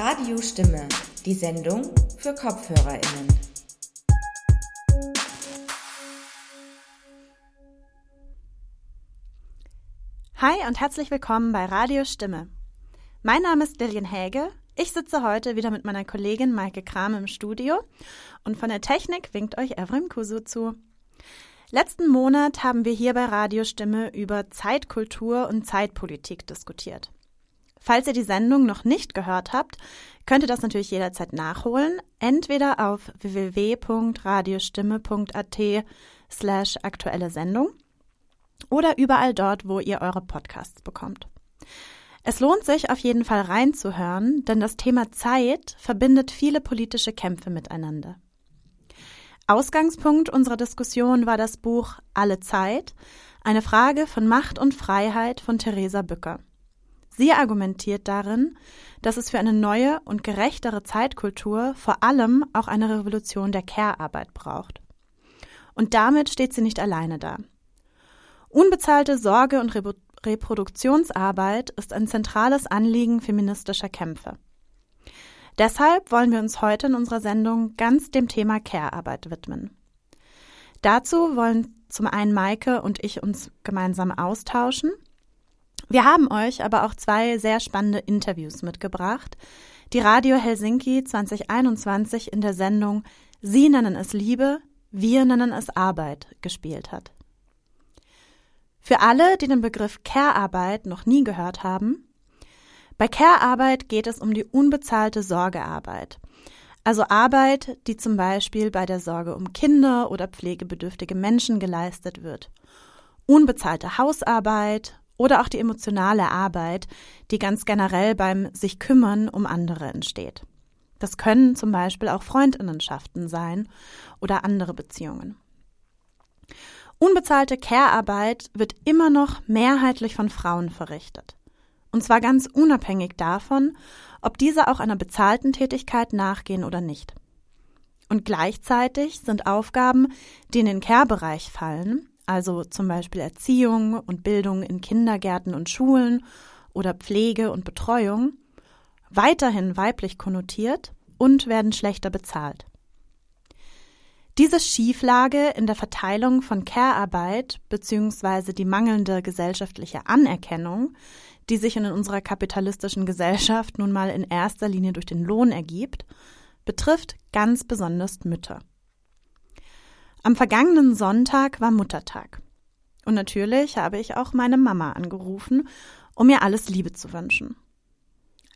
Radio Stimme, die Sendung für KopfhörerInnen. Hi und herzlich willkommen bei Radio Stimme. Mein Name ist Lilian Häge. Ich sitze heute wieder mit meiner Kollegin Maike Kram im Studio und von der Technik winkt euch Evrim Kuzu zu. Letzten Monat haben wir hier bei Radio Stimme über Zeitkultur und Zeitpolitik diskutiert. Falls ihr die Sendung noch nicht gehört habt, könnt ihr das natürlich jederzeit nachholen, entweder auf www.radiostimme.at/aktuelle Sendung oder überall dort, wo ihr eure Podcasts bekommt. Es lohnt sich auf jeden Fall reinzuhören, denn das Thema Zeit verbindet viele politische Kämpfe miteinander. Ausgangspunkt unserer Diskussion war das Buch Alle Zeit, eine Frage von Macht und Freiheit von Theresa Bücker. Sie argumentiert darin, dass es für eine neue und gerechtere Zeitkultur vor allem auch eine Revolution der Care-Arbeit braucht. Und damit steht sie nicht alleine da. Unbezahlte Sorge- und Reproduktionsarbeit ist ein zentrales Anliegen feministischer Kämpfe. Deshalb wollen wir uns heute in unserer Sendung ganz dem Thema Care-Arbeit widmen. Dazu wollen zum einen Maike und ich uns gemeinsam austauschen. Wir haben euch aber auch zwei sehr spannende Interviews mitgebracht, die Radio Helsinki 2021 in der Sendung Sie nennen es Liebe, wir nennen es Arbeit gespielt hat. Für alle, die den Begriff Care-Arbeit noch nie gehört haben: Bei Care-Arbeit geht es um die unbezahlte Sorgearbeit, also Arbeit, die zum Beispiel bei der Sorge um Kinder oder pflegebedürftige Menschen geleistet wird, unbezahlte Hausarbeit oder auch die emotionale Arbeit, die ganz generell beim sich kümmern um andere entsteht. Das können zum Beispiel auch Freundinnenschaften sein oder andere Beziehungen. Unbezahlte Care-Arbeit wird immer noch mehrheitlich von Frauen verrichtet. Und zwar ganz unabhängig davon, ob diese auch einer bezahlten Tätigkeit nachgehen oder nicht. Und gleichzeitig sind Aufgaben, die in den Care-Bereich fallen, also zum Beispiel Erziehung und Bildung in Kindergärten und Schulen oder Pflege und Betreuung, weiterhin weiblich konnotiert und werden schlechter bezahlt. Diese Schieflage in der Verteilung von Care-Arbeit bzw. die mangelnde gesellschaftliche Anerkennung, die sich in unserer kapitalistischen Gesellschaft nun mal in erster Linie durch den Lohn ergibt, betrifft ganz besonders Mütter. Am vergangenen Sonntag war Muttertag. Und natürlich habe ich auch meine Mama angerufen, um ihr alles Liebe zu wünschen.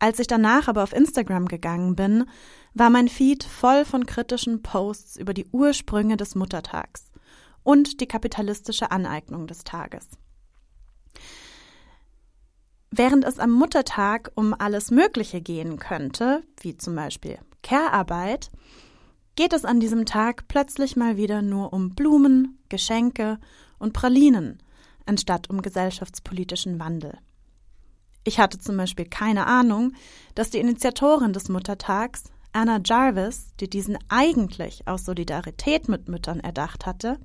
Als ich danach aber auf Instagram gegangen bin, war mein Feed voll von kritischen Posts über die Ursprünge des Muttertags und die kapitalistische Aneignung des Tages. Während es am Muttertag um alles Mögliche gehen könnte, wie zum Beispiel Care-Arbeit, geht es an diesem Tag plötzlich mal wieder nur um Blumen, Geschenke und Pralinen, anstatt um gesellschaftspolitischen Wandel. Ich hatte zum Beispiel keine Ahnung, dass die Initiatorin des Muttertags, Anna Jarvis, die diesen eigentlich aus Solidarität mit Müttern erdacht hatte,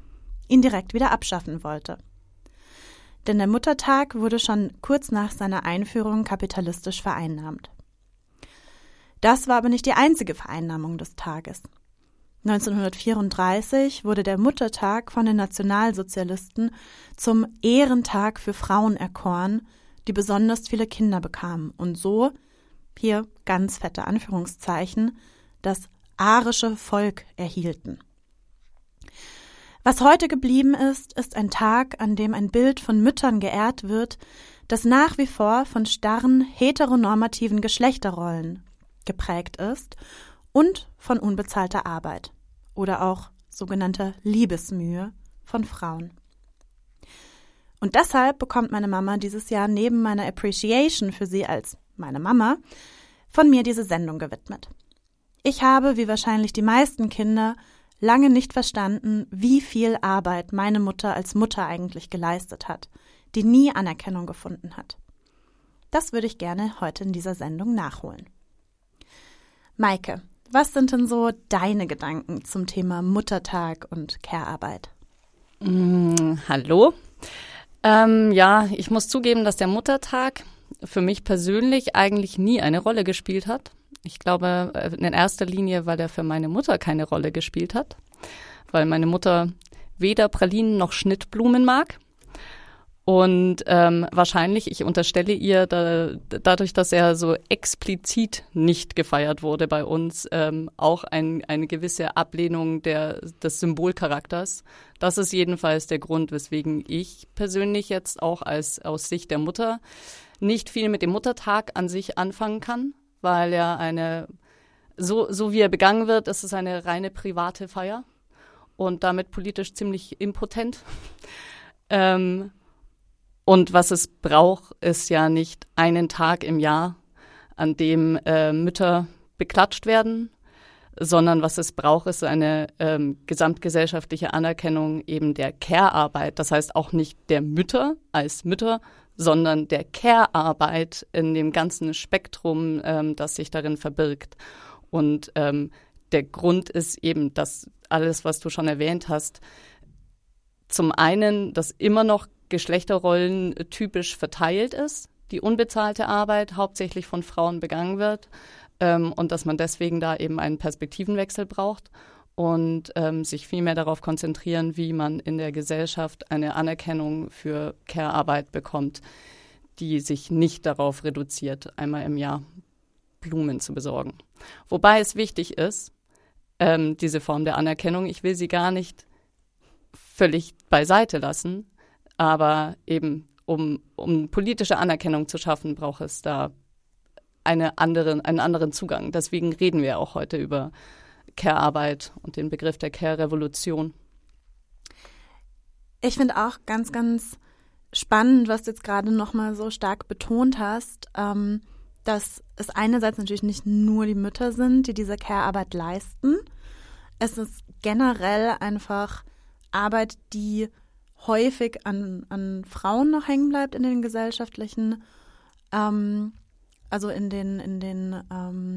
ihn direkt wieder abschaffen wollte. Denn der Muttertag wurde schon kurz nach seiner Einführung kapitalistisch vereinnahmt. Das war aber nicht die einzige Vereinnahmung des Tages. 1934 wurde der Muttertag von den Nationalsozialisten zum Ehrentag für Frauen erkoren, die besonders viele Kinder bekamen und so, hier ganz fette Anführungszeichen, das arische Volk erhielten. Was heute geblieben ist, ist ein Tag, an dem ein Bild von Müttern geehrt wird, das nach wie vor von starren, heteronormativen Geschlechterrollen geprägt ist und von unbezahlter Arbeit oder auch sogenannter Liebesmühe von Frauen. Und deshalb bekommt meine Mama dieses Jahr neben meiner Appreciation für sie als meine Mama von mir diese Sendung gewidmet. Ich habe, wie wahrscheinlich die meisten Kinder, lange nicht verstanden, wie viel Arbeit meine Mutter als Mutter eigentlich geleistet hat, die nie Anerkennung gefunden hat. Das würde ich gerne heute in dieser Sendung nachholen. Maike, was sind denn so deine Gedanken zum Thema Muttertag und Care-Arbeit? Hallo. Ja, ich muss zugeben, dass der Muttertag für mich persönlich eigentlich nie eine Rolle gespielt hat. Ich glaube, in erster Linie, weil er für meine Mutter keine Rolle gespielt hat, weil meine Mutter weder Pralinen noch Schnittblumen mag. Und wahrscheinlich, ich unterstelle ihr, dadurch, dass er so explizit nicht gefeiert wurde bei uns, auch eine gewisse Ablehnung des Symbolcharakters. Das ist jedenfalls der Grund, weswegen ich persönlich jetzt auch aus Sicht der Mutter nicht viel mit dem Muttertag an sich anfangen kann, weil er so wie er begangen wird, ist es eine reine private Feier und damit politisch ziemlich impotent. Und was es braucht, ist ja nicht einen Tag im Jahr, an dem Mütter beklatscht werden, sondern was es braucht, ist eine gesamtgesellschaftliche Anerkennung eben der Care-Arbeit. Das heißt auch nicht der Mütter als Mütter, sondern der Care-Arbeit in dem ganzen Spektrum, das sich darin verbirgt. Und der Grund ist eben, dass alles, was du schon erwähnt hast, zum einen, dass immer noch Geschlechterrollen typisch verteilt ist, die unbezahlte Arbeit hauptsächlich von Frauen begangen wird und dass man deswegen da eben einen Perspektivenwechsel braucht und sich viel mehr darauf konzentrieren, wie man in der Gesellschaft eine Anerkennung für Care-Arbeit bekommt, die sich nicht darauf reduziert, einmal im Jahr Blumen zu besorgen. Wobei es wichtig ist, diese Form der Anerkennung, ich will sie gar nicht völlig beiseite lassen, aber eben, um politische Anerkennung zu schaffen, braucht es da einen anderen Zugang. Deswegen reden wir auch heute über Care-Arbeit und den Begriff der Care-Revolution. Ich finde auch ganz, ganz spannend, was du jetzt gerade nochmal so stark betont hast, dass es einerseits natürlich nicht nur die Mütter sind, die diese Care-Arbeit leisten. Es ist generell einfach Arbeit, die häufig an Frauen noch hängen bleibt in den gesellschaftlichen, also in den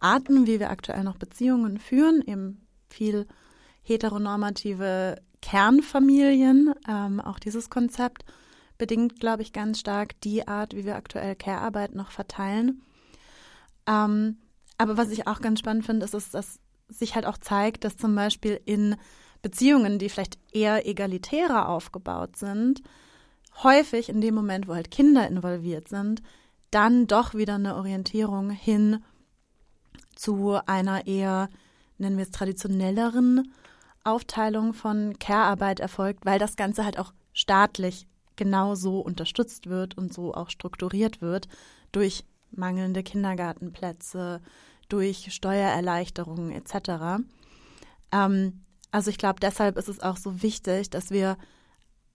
Arten, wie wir aktuell noch Beziehungen führen, eben viel heteronormative Kernfamilien, auch dieses Konzept bedingt, glaube ich, ganz stark die Art, wie wir aktuell Care-Arbeit noch verteilen. Aber was ich auch ganz spannend finde, ist, dass sich halt auch zeigt, dass zum Beispiel in Beziehungen, die vielleicht eher egalitärer aufgebaut sind, häufig in dem Moment, wo halt Kinder involviert sind, dann doch wieder eine Orientierung hin zu einer eher, nennen wir es, traditionelleren Aufteilung von Care-Arbeit erfolgt, weil das Ganze halt auch staatlich genauso unterstützt wird und so auch strukturiert wird durch mangelnde Kindergartenplätze, durch Steuererleichterungen etc. Also ich glaube, deshalb ist es auch so wichtig, dass wir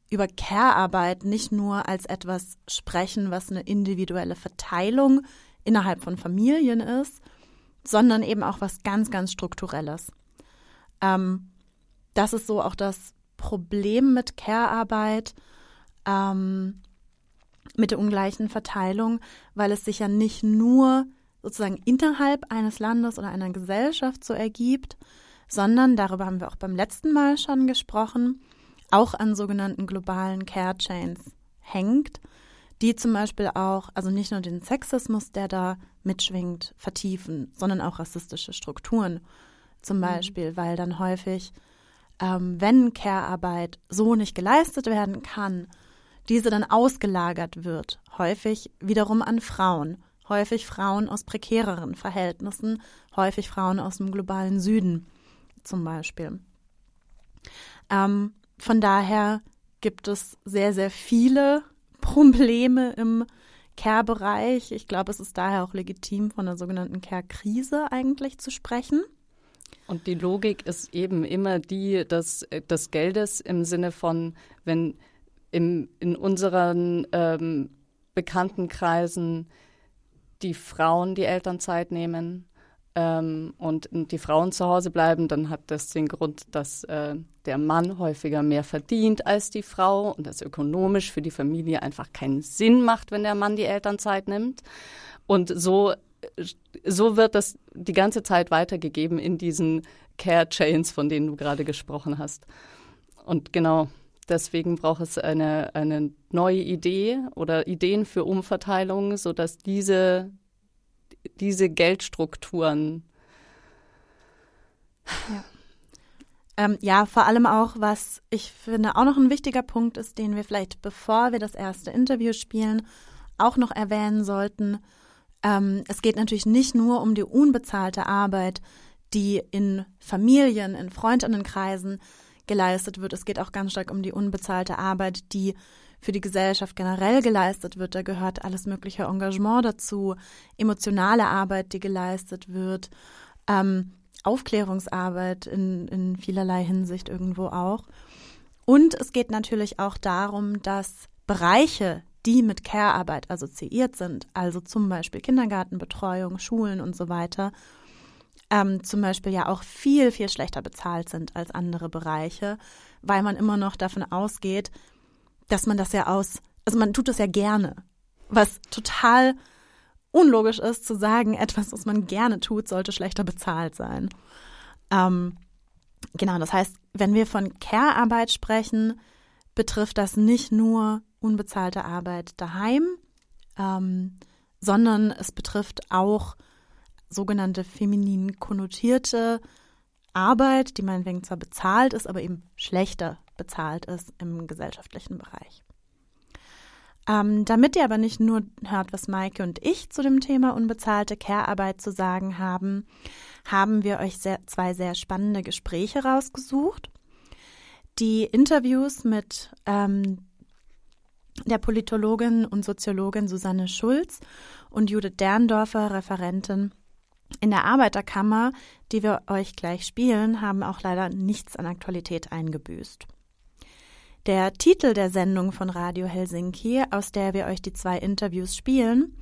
über Care-Arbeit nicht nur als etwas sprechen, was eine individuelle Verteilung innerhalb von Familien ist, sondern eben auch was ganz, ganz Strukturelles. Das ist so auch das Problem mit Care-Arbeit, mit der ungleichen Verteilung, weil es sich ja nicht nur sozusagen innerhalb eines Landes oder einer Gesellschaft so ergibt, sondern, darüber haben wir auch beim letzten Mal schon gesprochen, auch an sogenannten globalen Care-Chains hängt, die zum Beispiel auch, also nicht nur den Sexismus, der da mitschwingt, vertiefen, sondern auch rassistische Strukturen zum Beispiel, weil dann häufig, wenn Care-Arbeit so nicht geleistet werden kann, diese dann ausgelagert wird, häufig wiederum an Frauen, häufig Frauen aus prekäreren Verhältnissen, häufig Frauen aus dem globalen Süden zum Beispiel. Von daher gibt es sehr, sehr viele Probleme im Care-Bereich. Ich glaube, es ist daher auch legitim, von der sogenannten Care-Krise eigentlich zu sprechen. Und die Logik ist eben immer die des Geldes im Sinne von, wenn in unseren Bekanntenkreisen die Frauen die Elternzeit nehmen, und die Frauen zu Hause bleiben, dann hat das den Grund, dass der Mann häufiger mehr verdient als die Frau und das ökonomisch für die Familie einfach keinen Sinn macht, wenn der Mann die Elternzeit nimmt. Und so wird das die ganze Zeit weitergegeben in diesen Care-Chains, von denen du gerade gesprochen hast. Und genau deswegen braucht es eine neue Idee oder Ideen für Umverteilung, sodass diese diese Geldstrukturen. Ja. Ja, vor allem auch, was ich finde auch noch ein wichtiger Punkt ist, den wir vielleicht, bevor wir das erste Interview spielen, auch noch erwähnen sollten. Es geht natürlich nicht nur um die unbezahlte Arbeit, die in Familien, in Freundinnenkreisen geleistet wird. Es geht auch ganz stark um die unbezahlte Arbeit, die für die Gesellschaft generell geleistet wird. Da gehört alles mögliche Engagement dazu, emotionale Arbeit, die geleistet wird, Aufklärungsarbeit in vielerlei Hinsicht irgendwo auch. Und es geht natürlich auch darum, dass Bereiche, die mit Care-Arbeit assoziiert sind, also zum Beispiel Kindergartenbetreuung, Schulen und so weiter, zum Beispiel ja auch viel, viel schlechter bezahlt sind als andere Bereiche, weil man immer noch davon ausgeht, dass man das ja also man tut das ja gerne, was total unlogisch ist zu sagen, etwas, was man gerne tut, sollte schlechter bezahlt sein. Genau, das heißt, wenn wir von Care-Arbeit sprechen, betrifft das nicht nur unbezahlte Arbeit daheim, sondern es betrifft auch sogenannte feminin konnotierte Arbeit, die meinetwegen zwar bezahlt ist, aber eben schlechter bezahlt ist im gesellschaftlichen Bereich. Damit ihr aber nicht nur hört, was Maike und ich zu dem Thema unbezahlte Care-Arbeit zu sagen haben, haben wir euch zwei sehr spannende Gespräche rausgesucht. Die Interviews mit der Politologin und Soziologin Susanne Schulz und Judith Derndorfer, Referentin in der Arbeiterkammer, die wir euch gleich spielen, haben auch leider nichts an Aktualität eingebüßt. Der Titel der Sendung von Radio Helsinki, aus der wir euch die zwei Interviews spielen,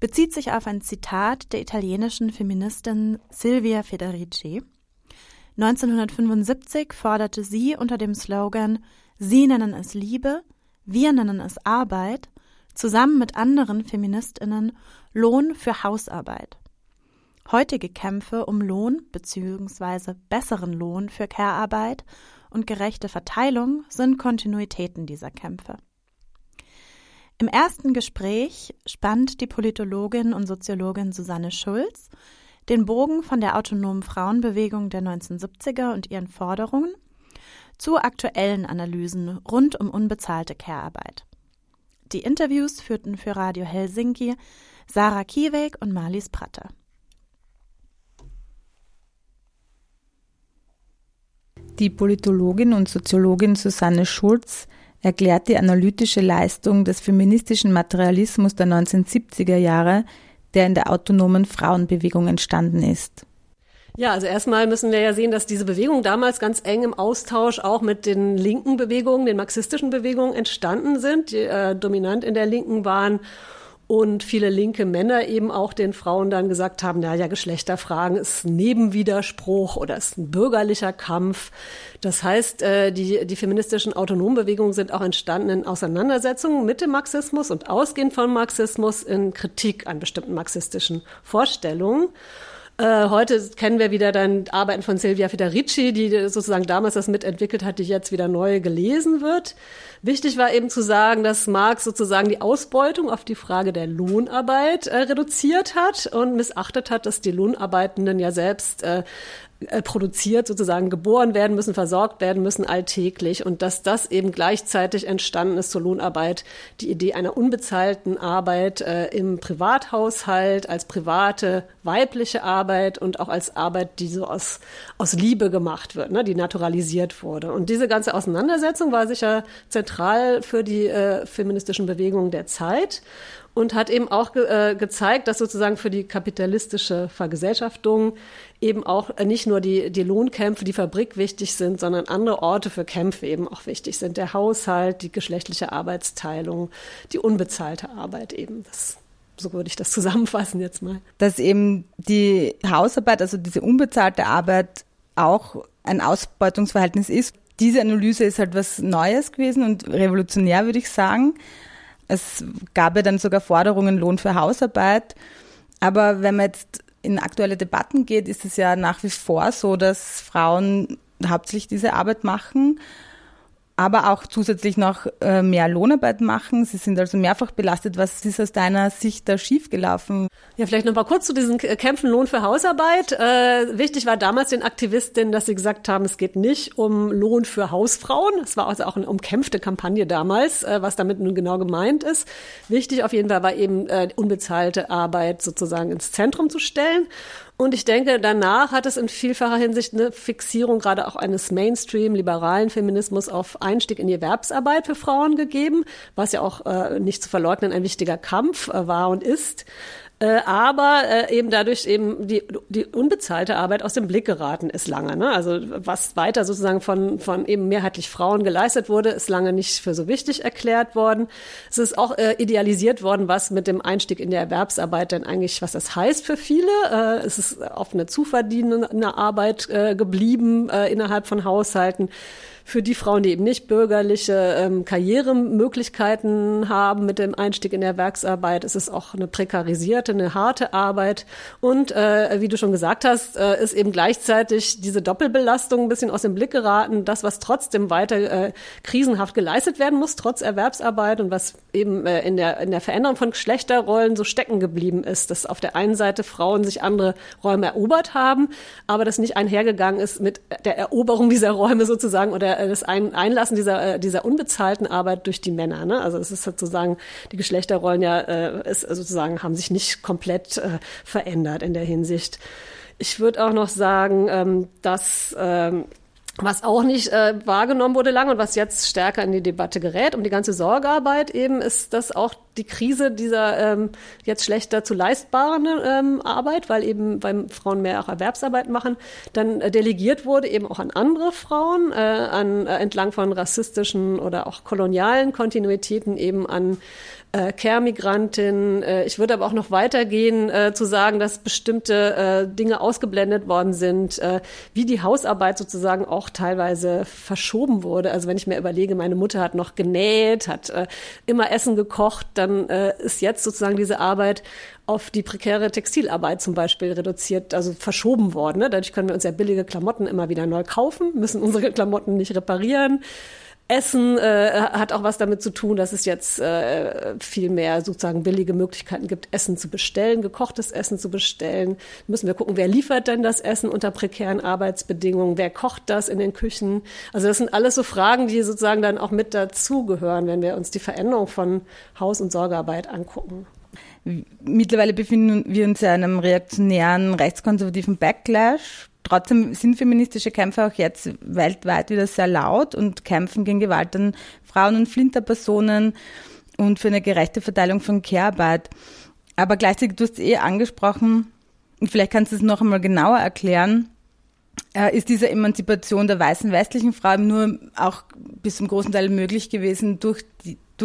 bezieht sich auf ein Zitat der italienischen Feministin Silvia Federici. 1975 forderte sie unter dem Slogan »Sie nennen es Liebe, wir nennen es Arbeit« zusammen mit anderen FeministInnen Lohn für Hausarbeit. Heutige Kämpfe um Lohn bzw. besseren Lohn für Care-Arbeit und gerechte Verteilung sind Kontinuitäten dieser Kämpfe. Im ersten Gespräch spannt die Politologin und Soziologin Susanne Schulz den Bogen von der autonomen Frauenbewegung der 1970er und ihren Forderungen zu aktuellen Analysen rund um unbezahlte Care-Arbeit. Die Interviews führten für Radio Helsinki Sarah Kiewig und Marlies Pratter. Die Politologin und Soziologin Susanne Schulz erklärt die analytische Leistung des feministischen Materialismus der 1970er Jahre, der in der autonomen Frauenbewegung entstanden ist. Ja, also erstmal müssen wir ja sehen, dass diese Bewegung damals ganz eng im Austausch auch mit den linken Bewegungen, den marxistischen Bewegungen entstanden sind, die dominant in der Linken waren. Und viele linke Männer eben auch den Frauen dann gesagt haben, naja, Geschlechterfragen ist ein Nebenwiderspruch oder ist ein bürgerlicher Kampf. Das heißt, die feministischen Autonombewegungen sind auch entstanden in Auseinandersetzungen mit dem Marxismus und ausgehend von Marxismus in Kritik an bestimmten marxistischen Vorstellungen. Heute kennen wir wieder dann Arbeiten von Silvia Federici, die sozusagen damals das mitentwickelt hat, die jetzt wieder neu gelesen wird. Wichtig war eben zu sagen, dass Marx sozusagen die Ausbeutung auf die Frage der Lohnarbeit reduziert hat und missachtet hat, dass die Lohnarbeitenden ja selbst produziert, sozusagen geboren werden müssen, versorgt werden müssen alltäglich und dass das eben gleichzeitig entstanden ist zur Lohnarbeit, die Idee einer unbezahlten Arbeit im Privathaushalt, als private weibliche Arbeit und auch als Arbeit, die so aus Liebe gemacht wird, ne, die naturalisiert wurde. Und diese ganze Auseinandersetzung war sicher zentral für die feministischen Bewegungen der Zeit. Und hat eben auch gezeigt, dass sozusagen für die kapitalistische Vergesellschaftung eben auch nicht nur die Lohnkämpfe, die Fabrik wichtig sind, sondern andere Orte für Kämpfe eben auch wichtig sind. Der Haushalt, die geschlechtliche Arbeitsteilung, die unbezahlte Arbeit eben. So würde ich das zusammenfassen jetzt mal. Dass eben die Hausarbeit, also diese unbezahlte Arbeit, auch ein Ausbeutungsverhältnis ist. Diese Analyse ist halt was Neues gewesen und revolutionär, würde ich sagen. Es gab ja dann sogar Forderungen, Lohn für Hausarbeit. Aber wenn man jetzt in aktuelle Debatten geht, ist es ja nach wie vor so, dass Frauen hauptsächlich diese Arbeit machen aber auch zusätzlich noch mehr Lohnarbeit machen. Sie sind also mehrfach belastet. Was ist aus deiner Sicht da schiefgelaufen? Ja, vielleicht noch mal kurz zu diesen Kämpfen Lohn für Hausarbeit. Wichtig war damals den Aktivistinnen, dass sie gesagt haben, es geht nicht um Lohn für Hausfrauen. Es war also auch eine umkämpfte Kampagne damals, was damit nun genau gemeint ist. Wichtig auf jeden Fall war eben, unbezahlte Arbeit sozusagen ins Zentrum zu stellen. Und ich denke, danach hat es in vielfacher Hinsicht eine Fixierung gerade auch eines Mainstream-liberalen Feminismus auf Einstieg in die Erwerbsarbeit für Frauen gegeben, was ja auch nicht zu verleugnen ein wichtiger Kampf war und ist. Aber eben dadurch eben die unbezahlte Arbeit aus dem Blick geraten ist lange. Ne? Also was weiter sozusagen von eben mehrheitlich Frauen geleistet wurde, ist lange nicht für so wichtig erklärt worden. Es ist auch idealisiert worden, was mit dem Einstieg in die Erwerbsarbeit denn eigentlich, was das heißt für viele. Es ist auf eine zuverdienende Arbeit geblieben innerhalb von Haushalten. Für die Frauen, die eben nicht bürgerliche Karrieremöglichkeiten haben mit dem Einstieg in der Erwerbsarbeit, ist es auch eine prekarisierte, eine harte Arbeit. Und wie du schon gesagt hast, ist eben gleichzeitig diese Doppelbelastung ein bisschen aus dem Blick geraten. Das, was trotzdem weiter krisenhaft geleistet werden muss, trotz Erwerbsarbeit und was eben in der Veränderung von Geschlechterrollen so stecken geblieben ist, dass auf der einen Seite Frauen sich andere Räume erobert haben, aber das nicht einhergegangen ist mit der Eroberung dieser Räume sozusagen oder das Einlassen dieser unbezahlten Arbeit durch die Männer. Ne? Also es ist sozusagen, die Geschlechterrollen ja sozusagen haben sich nicht komplett verändert in der Hinsicht. Ich würde auch noch sagen, dass was auch nicht wahrgenommen wurde lange und was jetzt stärker in die Debatte gerät, um die ganze Sorgearbeit eben, ist, dass auch die Krise dieser jetzt schlechter zu leistbaren Arbeit, weil eben beim Frauen mehr auch Erwerbsarbeit machen, dann delegiert wurde eben auch an andere Frauen, entlang von rassistischen oder auch kolonialen Kontinuitäten eben an Care-Migrantin. Ich würde aber auch noch weitergehen, zu sagen, dass bestimmte Dinge ausgeblendet worden sind, wie die Hausarbeit sozusagen auch teilweise verschoben wurde. Also wenn ich mir überlege, meine Mutter hat noch genäht, hat immer Essen gekocht, dann ist jetzt sozusagen diese Arbeit auf die prekäre Textilarbeit zum Beispiel reduziert, also verschoben worden. Ne? Dadurch können wir uns ja billige Klamotten immer wieder neu kaufen, müssen unsere Klamotten nicht reparieren. Essen hat auch was damit zu tun, dass es jetzt viel mehr sozusagen billige Möglichkeiten gibt, Essen zu bestellen, gekochtes Essen zu bestellen. Müssen wir gucken, wer liefert denn das Essen unter prekären Arbeitsbedingungen? Wer kocht das in den Küchen? Also das sind alles so Fragen, die sozusagen dann auch mit dazugehören, wenn wir uns die Veränderung von Haus- und Sorgearbeit angucken. Mittlerweile befinden wir uns ja in einem reaktionären, rechtskonservativen Backlash. Trotzdem sind feministische Kämpfer auch jetzt weltweit wieder sehr laut und kämpfen gegen Gewalt an Frauen und Flinterpersonen und für eine gerechte Verteilung von Care-Arbeit. Aber gleichzeitig, du hast es angesprochen, und vielleicht kannst du es noch einmal genauer erklären, ist diese Emanzipation der weißen westlichen Frau nur auch bis zum großen Teil möglich gewesen durch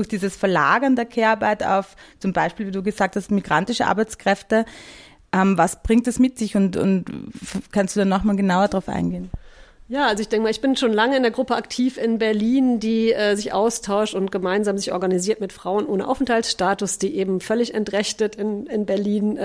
dieses Verlagern der Care-Arbeit auf zum Beispiel, wie du gesagt hast, migrantische Arbeitskräfte. Was bringt das mit sich und kannst du da nochmal genauer drauf eingehen? Ja, also ich denke mal, ich bin schon lange in der Gruppe aktiv in Berlin, die sich austauscht und gemeinsam sich organisiert mit Frauen ohne Aufenthaltsstatus, die eben völlig entrechtet in Berlin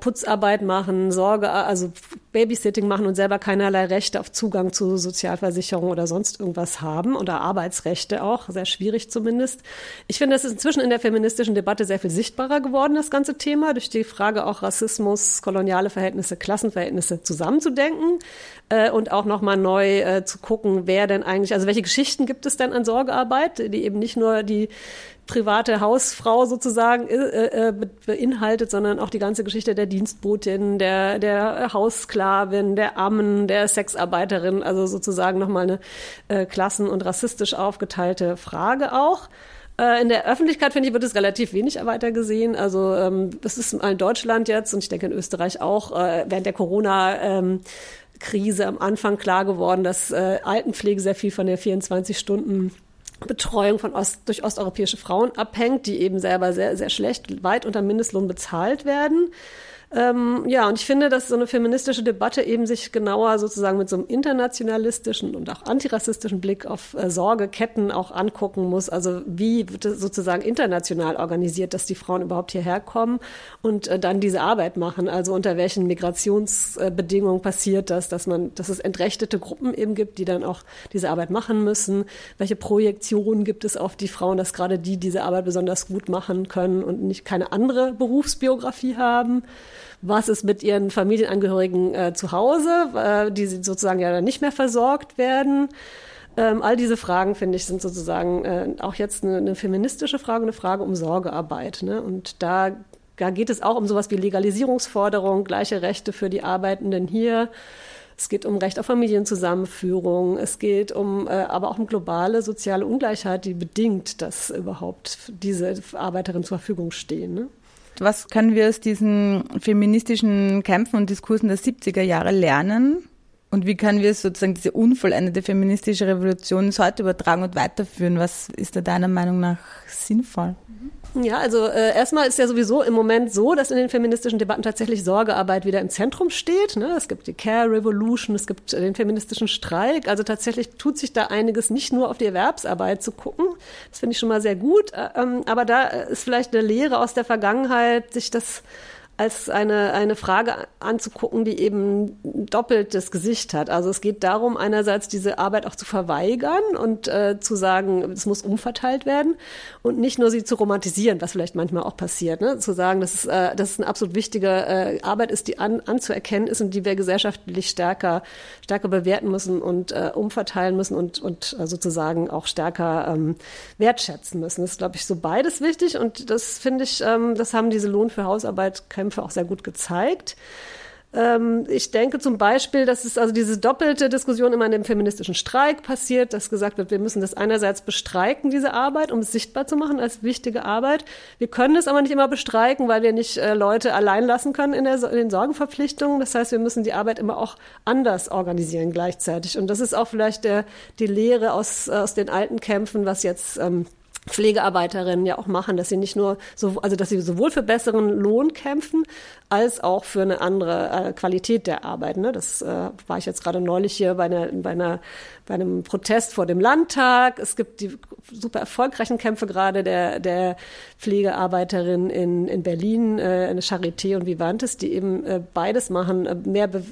Putzarbeit machen, Sorge, also Babysitting machen und selber keinerlei Rechte auf Zugang zu Sozialversicherung oder sonst irgendwas haben oder Arbeitsrechte auch, sehr schwierig zumindest. Ich finde, das ist inzwischen in der feministischen Debatte sehr viel sichtbarer geworden, das ganze Thema, durch die Frage auch Rassismus, koloniale Verhältnisse, Klassenverhältnisse zusammenzudenken und auch nochmal neu zu gucken, wer denn eigentlich, also welche Geschichten gibt es denn an Sorgearbeit, die eben nicht nur die private Hausfrau sozusagen beinhaltet, sondern auch die ganze Geschichte der Dienstbotin, der Haussklavin, der Ammen, der Sexarbeiterin, also sozusagen nochmal eine klassen- und rassistisch aufgeteilte Frage auch. In der Öffentlichkeit, finde ich, wird es relativ wenig weiter gesehen. Also das ist in Deutschland jetzt und ich denke in Österreich auch während der Corona Krise am Anfang klar geworden, dass Altenpflege sehr viel von der 24-Stunden- Betreuung von durch osteuropäische Frauen abhängt, die eben selber sehr, sehr schlecht, weit unter Mindestlohn bezahlt werden. Ja, und ich finde, dass so eine feministische Debatte eben sich genauer sozusagen mit so einem internationalistischen und auch antirassistischen Blick auf Sorgeketten auch angucken muss. Also wie wird es sozusagen international organisiert, dass die Frauen überhaupt hierher kommen und dann diese Arbeit machen? Also unter welchen Migrationsbedingungen passiert das, dass es entrechtete Gruppen eben gibt, die dann auch diese Arbeit machen müssen? Welche Projektionen gibt es auf die Frauen, dass gerade die diese Arbeit besonders gut machen können und nicht keine andere Berufsbiografie haben? Was ist mit ihren Familienangehörigen zu Hause, die sozusagen ja dann nicht mehr versorgt werden? All diese Fragen, finde ich, sind sozusagen auch jetzt eine feministische Frage, eine Frage um Sorgearbeit, ne? Und da geht es auch um sowas wie Legalisierungsforderung, gleiche Rechte für die Arbeitenden hier. Es geht um Recht auf Familienzusammenführung. Es geht aber auch um globale soziale Ungleichheit, die bedingt, dass überhaupt diese Arbeiterinnen zur Verfügung stehen, ne? Was können wir aus diesen feministischen Kämpfen und Diskursen der 70er Jahre lernen? Und wie können wir sozusagen diese unvollendete feministische Revolution ins Heute übertragen und weiterführen? Was ist da deiner Meinung nach sinnvoll? Ja, also erstmal ist ja sowieso im Moment so, dass in den feministischen Debatten tatsächlich Sorgearbeit wieder im Zentrum steht, ne? Es gibt die Care Revolution, es gibt den feministischen Streik. Also tatsächlich tut sich da einiges, nicht nur auf die Erwerbsarbeit zu gucken. Das finde ich schon mal sehr gut. Aber da ist vielleicht eine Lehre aus der Vergangenheit, sich das als eine Frage anzugucken, die eben doppeltes Gesicht hat. Also es geht darum, einerseits diese Arbeit auch zu verweigern und zu sagen, es muss umverteilt werden und nicht nur sie zu romantisieren, was vielleicht manchmal auch passiert, ne? Zu sagen, dass es eine absolut wichtige Arbeit ist, die anzuerkennen ist und die wir gesellschaftlich stärker bewerten müssen und umverteilen müssen und sozusagen auch stärker wertschätzen müssen. Das ist, glaube ich, so beides wichtig, und das finde ich, das haben diese Lohn für Hausarbeit auch sehr gut gezeigt. Ich denke zum Beispiel, dass es also diese doppelte Diskussion immer in dem feministischen Streik passiert, dass gesagt wird, wir müssen das einerseits bestreiken, diese Arbeit, um es sichtbar zu machen als wichtige Arbeit. Wir können es aber nicht immer bestreiken, weil wir nicht Leute allein lassen können in den Sorgenverpflichtungen. Das heißt, wir müssen die Arbeit immer auch anders organisieren gleichzeitig. Und das ist auch vielleicht die Lehre aus den alten Kämpfen, was jetzt Pflegearbeiterinnen ja auch machen, dass sie nicht nur dass sie sowohl für besseren Lohn kämpfen, als auch für eine andere Qualität der Arbeit, ne? Das war ich jetzt gerade neulich hier bei einem Protest vor dem Landtag. Es gibt die super erfolgreichen Kämpfe gerade der Pflegearbeiterinnen in Berlin, eine Charité und Vivantes, die eben beides machen,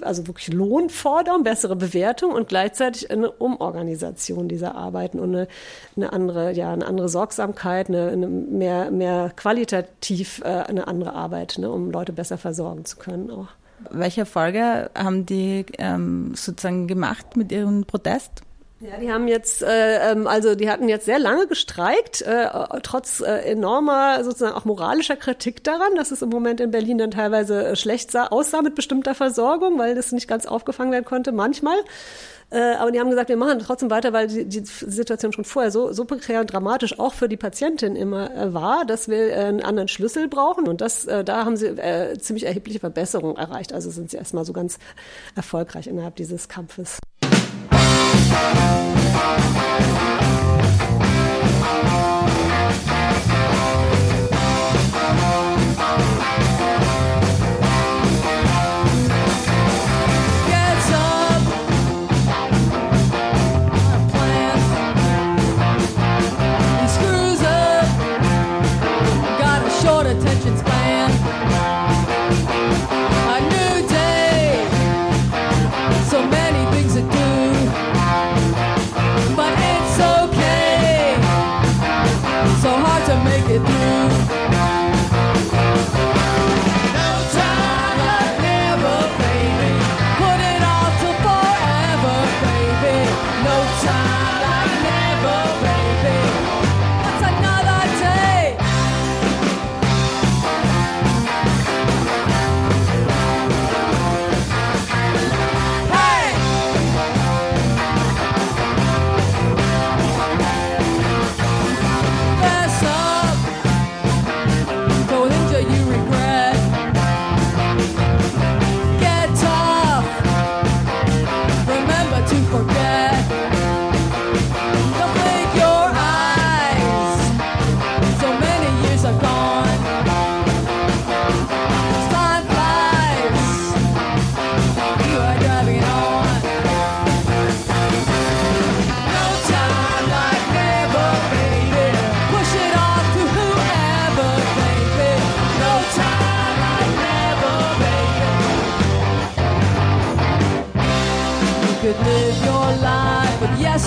also wirklich Lohn fordern, bessere Bewertung und gleichzeitig eine Umorganisation dieser Arbeiten und eine andere Sorgsamkeit, eine mehr qualitativ eine andere Arbeit, ne, um Leute besser versorgen zu können auch. Welche Erfolge haben die sozusagen gemacht mit ihrem Protest? Ja, die haben jetzt, die hatten jetzt sehr lange gestreikt, trotz enormer sozusagen auch moralischer Kritik daran, dass es im Moment in Berlin dann teilweise schlecht aussah mit bestimmter Versorgung, weil das nicht ganz aufgefangen werden konnte manchmal. Aber die haben gesagt, wir machen trotzdem weiter, weil die Situation schon vorher so prekär und dramatisch auch für die Patientin immer war, dass wir einen anderen Schlüssel brauchen. Und da haben sie ziemlich erhebliche Verbesserungen erreicht. Also sind sie erstmal so ganz erfolgreich innerhalb dieses Kampfes.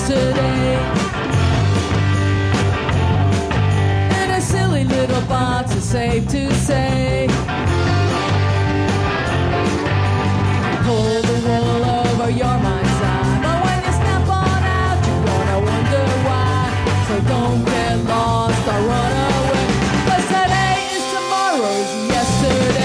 yesterday in a silly little box, it's safe to say. Pull the wool over your mind's eye, but when you step on out, you're gonna wonder why. So don't get lost or run away, 'cause today is tomorrow's yesterday.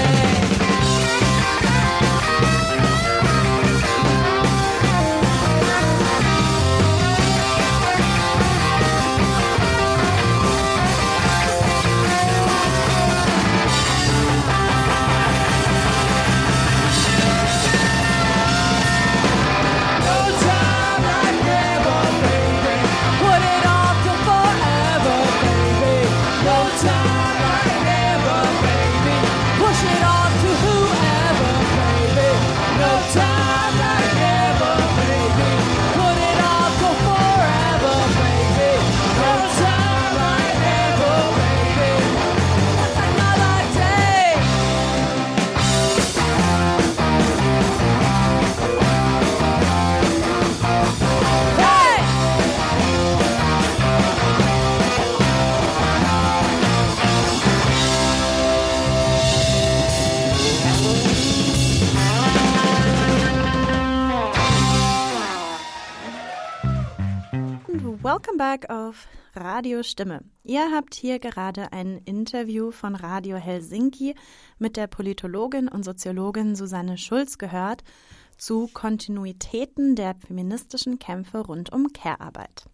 Welcome back auf Radio Stimme. Ihr habt hier gerade ein Interview von Radio Helsinki mit der Politologin und Soziologin Susanne Schulz gehört zu Kontinuitäten der feministischen Kämpfe rund um Care-Arbeit.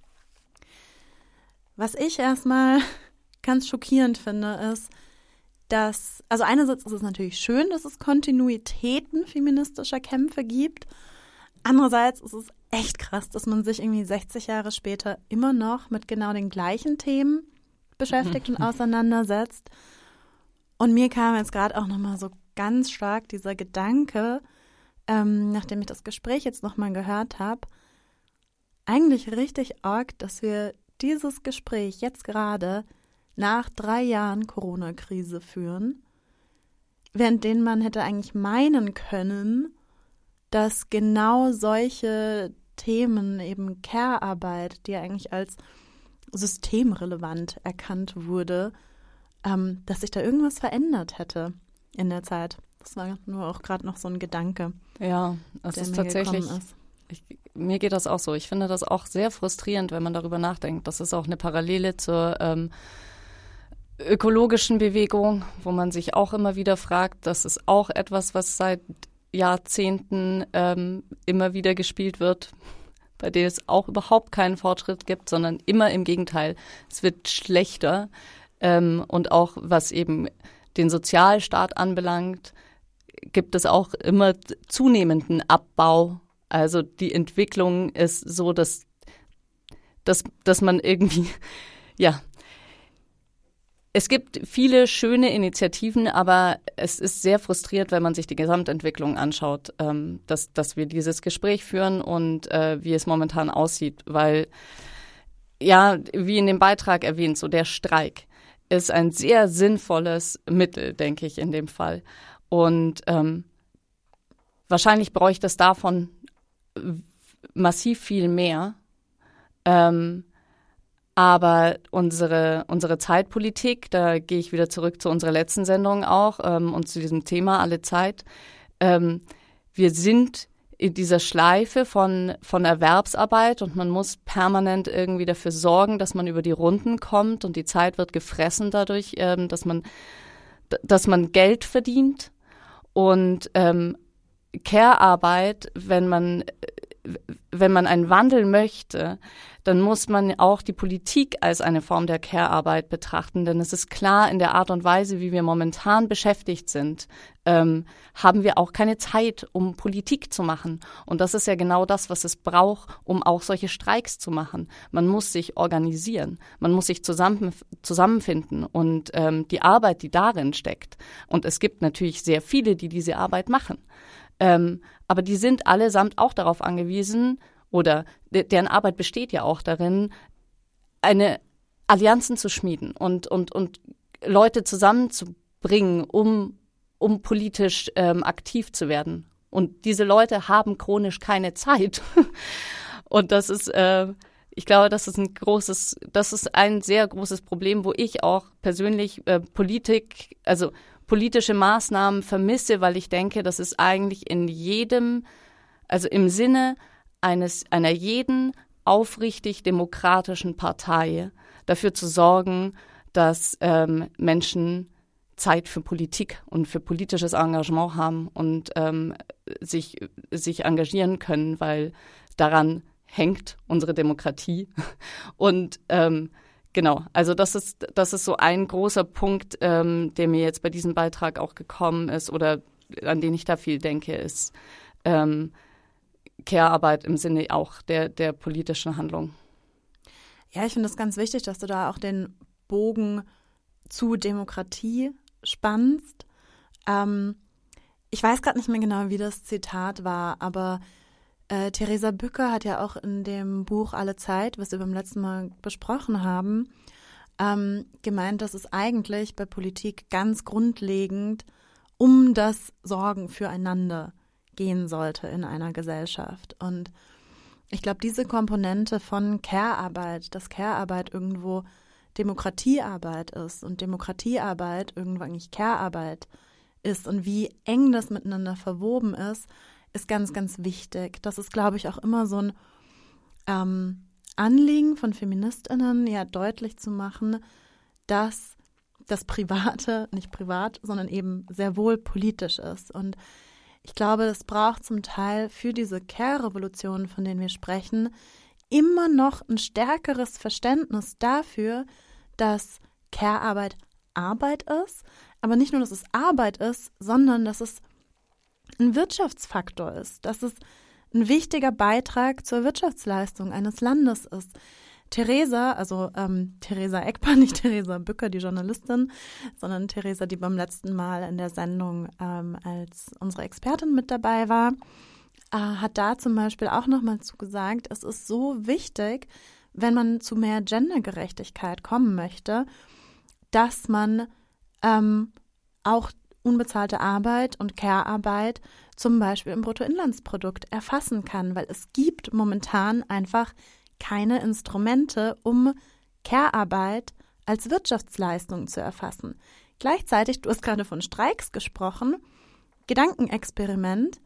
Was ich erstmal ganz schockierend finde, ist, dass, also einerseits ist es natürlich schön, dass es Kontinuitäten feministischer Kämpfe gibt, andererseits ist es echt krass, dass man sich irgendwie 60 Jahre später immer noch mit genau den gleichen Themen beschäftigt und auseinandersetzt. Und mir kam jetzt gerade auch nochmal so ganz stark dieser Gedanke, nachdem ich das Gespräch jetzt nochmal gehört habe, eigentlich richtig arg, dass wir dieses Gespräch jetzt gerade nach 3 Jahren Corona-Krise führen, während denen man hätte eigentlich meinen können, dass genau solche Themen, eben Care-Arbeit, die ja eigentlich als systemrelevant erkannt wurde, dass sich da irgendwas verändert hätte in der Zeit. Das war nur auch gerade noch so ein Gedanke. Ja, es ist tatsächlich, mir geht das auch so. Ich finde das auch sehr frustrierend, wenn man darüber nachdenkt. Das ist auch eine Parallele zur ökologischen Bewegung, wo man sich auch immer wieder fragt, das ist auch etwas, was seit Jahrzehnten immer wieder gespielt wird, bei der es auch überhaupt keinen Fortschritt gibt, sondern immer im Gegenteil. Es wird schlechter und auch was eben den Sozialstaat anbelangt, gibt es auch immer zunehmenden Abbau. Also die Entwicklung ist so, dass man irgendwie, ja, es gibt viele schöne Initiativen, aber es ist sehr frustrierend, wenn man sich die Gesamtentwicklung anschaut, dass wir dieses Gespräch führen und wie es momentan aussieht. Weil, ja, wie in dem Beitrag erwähnt, so der Streik ist ein sehr sinnvolles Mittel, denke ich, in dem Fall. Und wahrscheinlich bräuchte es davon massiv viel mehr. Aber unsere Zeitpolitik, da gehe ich wieder zurück zu unserer letzten Sendung auch und zu diesem Thema alle Zeit. Wir sind in dieser Schleife von Erwerbsarbeit und man muss permanent irgendwie dafür sorgen, dass man über die Runden kommt und die Zeit wird gefressen dadurch, dass man Geld verdient. Und Care-Arbeit, wenn man einen Wandel möchte, dann muss man auch die Politik als eine Form der Care-Arbeit betrachten. Denn es ist klar, in der Art und Weise, wie wir momentan beschäftigt sind, haben wir auch keine Zeit, um Politik zu machen. Und das ist ja genau das, was es braucht, um auch solche Streiks zu machen. Man muss sich organisieren, man muss sich zusammenfinden und die Arbeit, die darin steckt. Und es gibt natürlich sehr viele, die diese Arbeit machen. Aber die sind allesamt auch darauf angewiesen, oder deren Arbeit besteht ja auch darin, eine Allianzen zu schmieden und Leute zusammenzubringen, um politisch aktiv zu werden. Und diese Leute haben chronisch keine Zeit. Und das ist Ich glaube, das ist ein sehr großes Problem, wo ich auch persönlich politische Maßnahmen vermisse, weil ich denke, das ist eigentlich im Sinne einer jeden aufrichtig demokratischen Partei dafür zu sorgen, dass Menschen Zeit für Politik und für politisches Engagement haben und sich engagieren können, weil daran hängt unsere Demokratie. Und das ist so ein großer Punkt, der mir jetzt bei diesem Beitrag auch gekommen ist oder an den ich da viel denke, ist Care-Arbeit im Sinne auch der politischen Handlung. Ja, ich finde es ganz wichtig, dass du da auch den Bogen zu Demokratie spannst. Ich weiß gerade nicht mehr genau, wie das Zitat war, aber Theresa Bücker hat ja auch in dem Buch Alle Zeit, was wir beim letzten Mal besprochen haben, gemeint, dass es eigentlich bei Politik ganz grundlegend um das Sorgen füreinander gehen sollte in einer Gesellschaft. Und ich glaube, diese Komponente von Care-Arbeit, dass Care-Arbeit irgendwo Demokratiearbeit ist und Demokratiearbeit irgendwann nicht Care-Arbeit ist und wie eng das miteinander verwoben ist, ist ganz, ganz wichtig. Das ist, glaube ich, auch immer so ein Anliegen von FeministInnen, ja deutlich zu machen, dass das Private, nicht privat, sondern eben sehr wohl politisch ist. Und ich glaube, es braucht zum Teil für diese Care-Revolution, von denen wir sprechen, immer noch ein stärkeres Verständnis dafür, dass Care-Arbeit Arbeit ist, aber nicht nur, dass es Arbeit ist, sondern dass es ein Wirtschaftsfaktor ist, dass es ein wichtiger Beitrag zur Wirtschaftsleistung eines Landes ist. Theresa Eckbahn, nicht Theresa Bücker, die Journalistin, sondern Theresa, die beim letzten Mal in der Sendung als unsere Expertin mit dabei war, hat da zum Beispiel auch nochmal zugesagt, es ist so wichtig, wenn man zu mehr Gendergerechtigkeit kommen möchte, dass man auch unbezahlte Arbeit und Care-Arbeit zum Beispiel im Bruttoinlandsprodukt erfassen kann, weil es gibt momentan einfach keine Instrumente, um Care-Arbeit als Wirtschaftsleistung zu erfassen. Gleichzeitig, du hast gerade von Streiks gesprochen, Gedankenexperiment,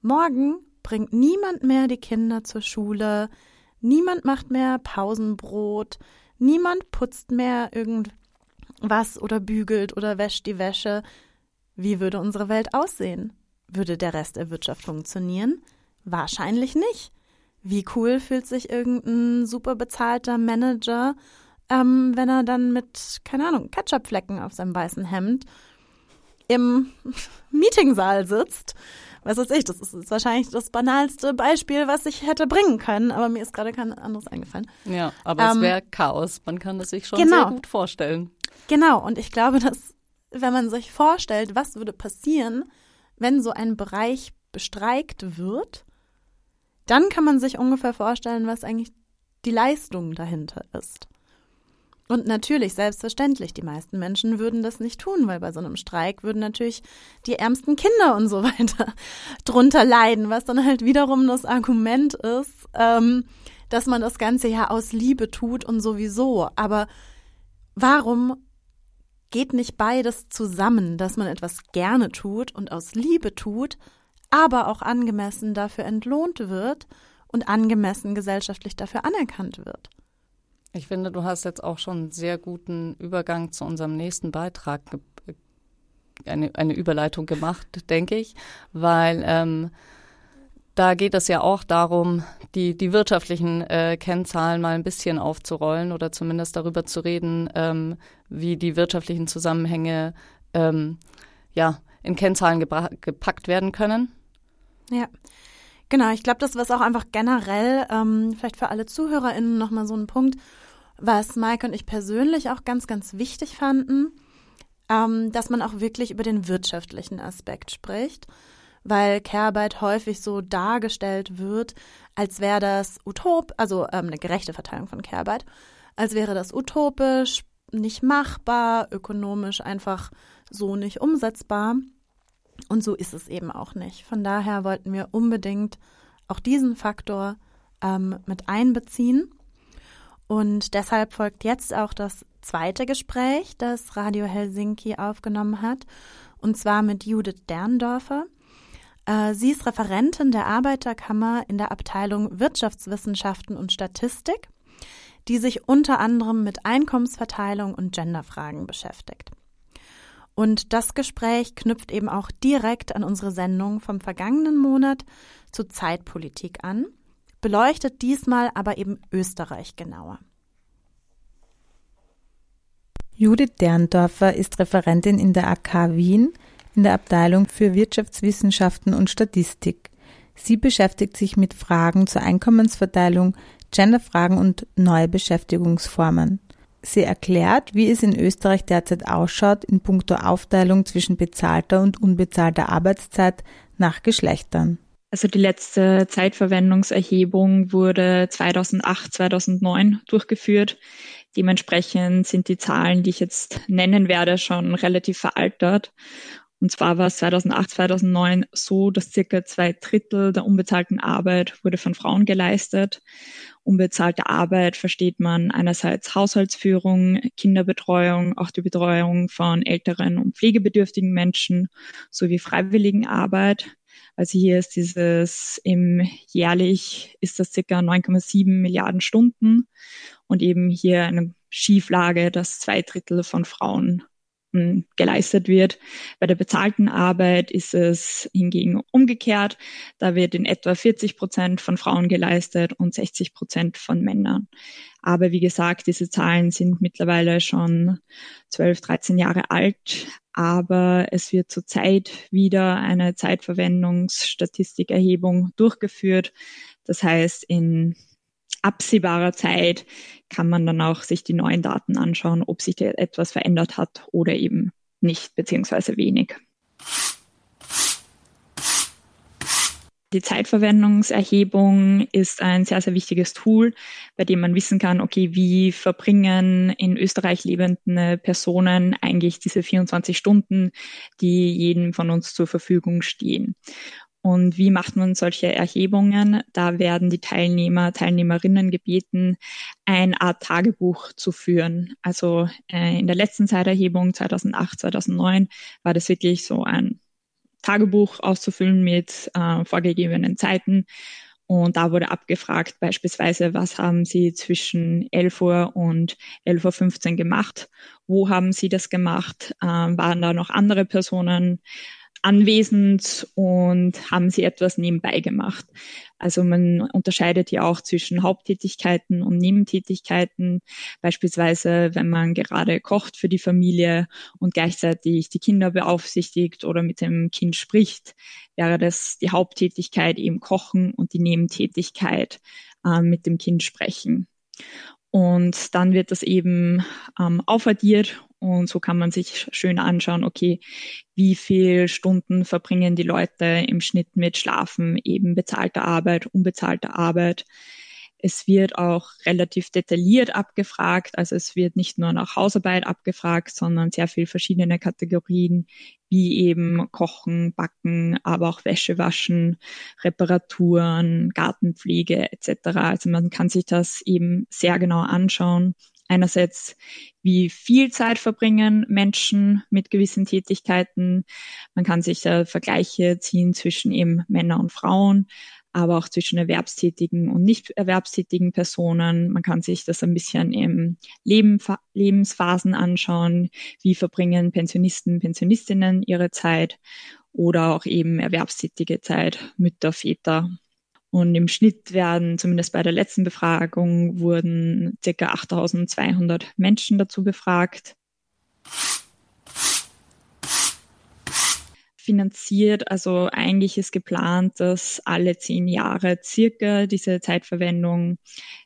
morgen bringt niemand mehr die Kinder zur Schule, niemand macht mehr Pausenbrot, niemand putzt mehr irgendwas oder bügelt oder wäscht die Wäsche. Wie würde unsere Welt aussehen? Würde der Rest der Wirtschaft funktionieren? Wahrscheinlich nicht. Wie cool fühlt sich irgendein super bezahlter Manager, wenn er dann mit, keine Ahnung, Ketchupflecken auf seinem weißen Hemd im Meetingsaal sitzt? Was weiß ich, das ist wahrscheinlich das banalste Beispiel, was ich hätte bringen können, aber mir ist gerade kein anderes eingefallen. Ja, aber es wäre Chaos. Man kann das sich schon sehr gut vorstellen. Genau, und ich glaube, dass wenn man sich vorstellt, was würde passieren, wenn so ein Bereich bestreikt wird, dann kann man sich ungefähr vorstellen, was eigentlich die Leistung dahinter ist. Und natürlich, selbstverständlich, die meisten Menschen würden das nicht tun, weil bei so einem Streik würden natürlich die ärmsten Kinder und so weiter drunter leiden, was dann halt wiederum das Argument ist, dass man das Ganze ja aus Liebe tut und sowieso. Aber warum geht nicht beides zusammen, dass man etwas gerne tut und aus Liebe tut, aber auch angemessen dafür entlohnt wird und angemessen gesellschaftlich dafür anerkannt wird? Ich finde, du hast jetzt auch schon einen sehr guten Übergang zu unserem nächsten Beitrag, eine Überleitung gemacht, denke ich, weil da geht es ja auch darum, die wirtschaftlichen Kennzahlen mal ein bisschen aufzurollen oder zumindest darüber zu reden, wie die wirtschaftlichen Zusammenhänge in Kennzahlen gepackt werden können. Ja, genau. Ich glaube, das ist auch einfach generell vielleicht für alle ZuhörerInnen nochmal so ein Punkt, was Maike und ich persönlich auch ganz, ganz wichtig fanden, dass man auch wirklich über den wirtschaftlichen Aspekt spricht. Weil Care-Arbeit häufig so dargestellt wird, als wäre das eine gerechte Verteilung von Care-Arbeit, als wäre das utopisch, nicht machbar, ökonomisch einfach so nicht umsetzbar. Und so ist es eben auch nicht. Von daher wollten wir unbedingt auch diesen Faktor mit einbeziehen. Und deshalb folgt jetzt auch das zweite Gespräch, das Radio Helsinki aufgenommen hat, und zwar mit Judith Derndorfer. Sie ist Referentin der Arbeiterkammer in der Abteilung Wirtschaftswissenschaften und Statistik, die sich unter anderem mit Einkommensverteilung und Genderfragen beschäftigt. Und das Gespräch knüpft eben auch direkt an unsere Sendung vom vergangenen Monat zur Zeitpolitik an, beleuchtet diesmal aber eben Österreich genauer. Judith Derndorfer ist Referentin in der AK Wien in der Abteilung für Wirtschaftswissenschaften und Statistik. Sie beschäftigt sich mit Fragen zur Einkommensverteilung, Genderfragen und Neubeschäftigungsformen. Sie erklärt, wie es in Österreich derzeit ausschaut in puncto Aufteilung zwischen bezahlter und unbezahlter Arbeitszeit nach Geschlechtern. Also die letzte Zeitverwendungserhebung wurde 2008, 2009 durchgeführt. Dementsprechend sind die Zahlen, die ich jetzt nennen werde, schon relativ veraltet. Und zwar war es 2008, 2009 so, dass circa 2/3 der unbezahlten Arbeit wurde von Frauen geleistet. Unbezahlte Arbeit versteht man einerseits Haushaltsführung, Kinderbetreuung, auch die Betreuung von älteren und pflegebedürftigen Menschen sowie Freiwilligenarbeit. Also hier ist jährlich ist das circa 9,7 Milliarden Stunden und eben hier eine Schieflage, dass 2/3 von Frauen geleistet wird. Bei der bezahlten Arbeit ist es hingegen umgekehrt. Da wird in etwa 40% von Frauen geleistet und 60% von Männern. Aber wie gesagt, diese Zahlen sind mittlerweile schon 12, 13 Jahre alt. Aber es wird zurzeit wieder eine Zeitverwendungsstatistikerhebung durchgeführt. Das heißt, in absehbarer Zeit kann man dann auch sich die neuen Daten anschauen, ob sich etwas verändert hat oder eben nicht, beziehungsweise wenig. Die Zeitverwendungserhebung ist ein sehr, sehr wichtiges Tool, bei dem man wissen kann, okay, wie verbringen in Österreich lebende Personen eigentlich diese 24 Stunden, die jedem von uns zur Verfügung stehen. Und wie macht man solche Erhebungen? Da werden die Teilnehmerinnen gebeten, eine Art Tagebuch zu führen. Also in der letzten Zeiterhebung 2008, 2009 war das wirklich so ein Tagebuch auszufüllen mit vorgegebenen Zeiten. Und da wurde abgefragt beispielsweise, was haben Sie zwischen 11 Uhr und 11.15 Uhr gemacht? Wo haben Sie das gemacht? Waren da noch andere Personen anwesend und haben Sie etwas nebenbei gemacht? Also man unterscheidet ja auch zwischen Haupttätigkeiten und Nebentätigkeiten. Beispielsweise, wenn man gerade kocht für die Familie und gleichzeitig die Kinder beaufsichtigt oder mit dem Kind spricht, wäre das die Haupttätigkeit eben Kochen und die Nebentätigkeit mit dem Kind sprechen. Und dann wird das eben aufaddiert. Und so kann man sich schön anschauen, okay, wie viele Stunden verbringen die Leute im Schnitt mit Schlafen, eben bezahlter Arbeit, unbezahlter Arbeit. Es wird auch relativ detailliert abgefragt, also es wird nicht nur nach Hausarbeit abgefragt, sondern sehr viele verschiedene Kategorien, wie eben Kochen, Backen, aber auch Wäsche waschen, Reparaturen, Gartenpflege etc. Also man kann sich das eben sehr genau anschauen. Einerseits, wie viel Zeit verbringen Menschen mit gewissen Tätigkeiten. Man kann sich da Vergleiche ziehen zwischen eben Männern und Frauen, aber auch zwischen erwerbstätigen und nicht erwerbstätigen Personen. Man kann sich das ein bisschen im Lebensphasen anschauen. Wie verbringen Pensionisten, Pensionistinnen ihre Zeit oder auch eben erwerbstätige Zeit, Mütter, Väter. Und im Schnitt werden, zumindest bei der letzten Befragung, wurden ca. 8.200 Menschen dazu befragt. Finanziert, also eigentlich ist geplant, dass alle 10 Jahre circa diese Zeitverwendung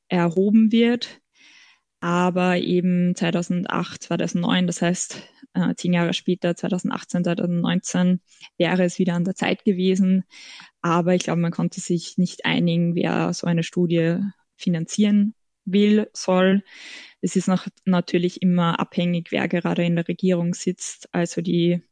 erhoben wird. Aber eben 2008, 2009, das heißt 10 Jahre später, 2018, 2019, wäre es wieder an der Zeit gewesen. Aber ich glaube, man konnte sich nicht einigen, wer so eine Studie finanzieren will, soll. Es ist noch natürlich immer abhängig, wer gerade in der Regierung sitzt. Also die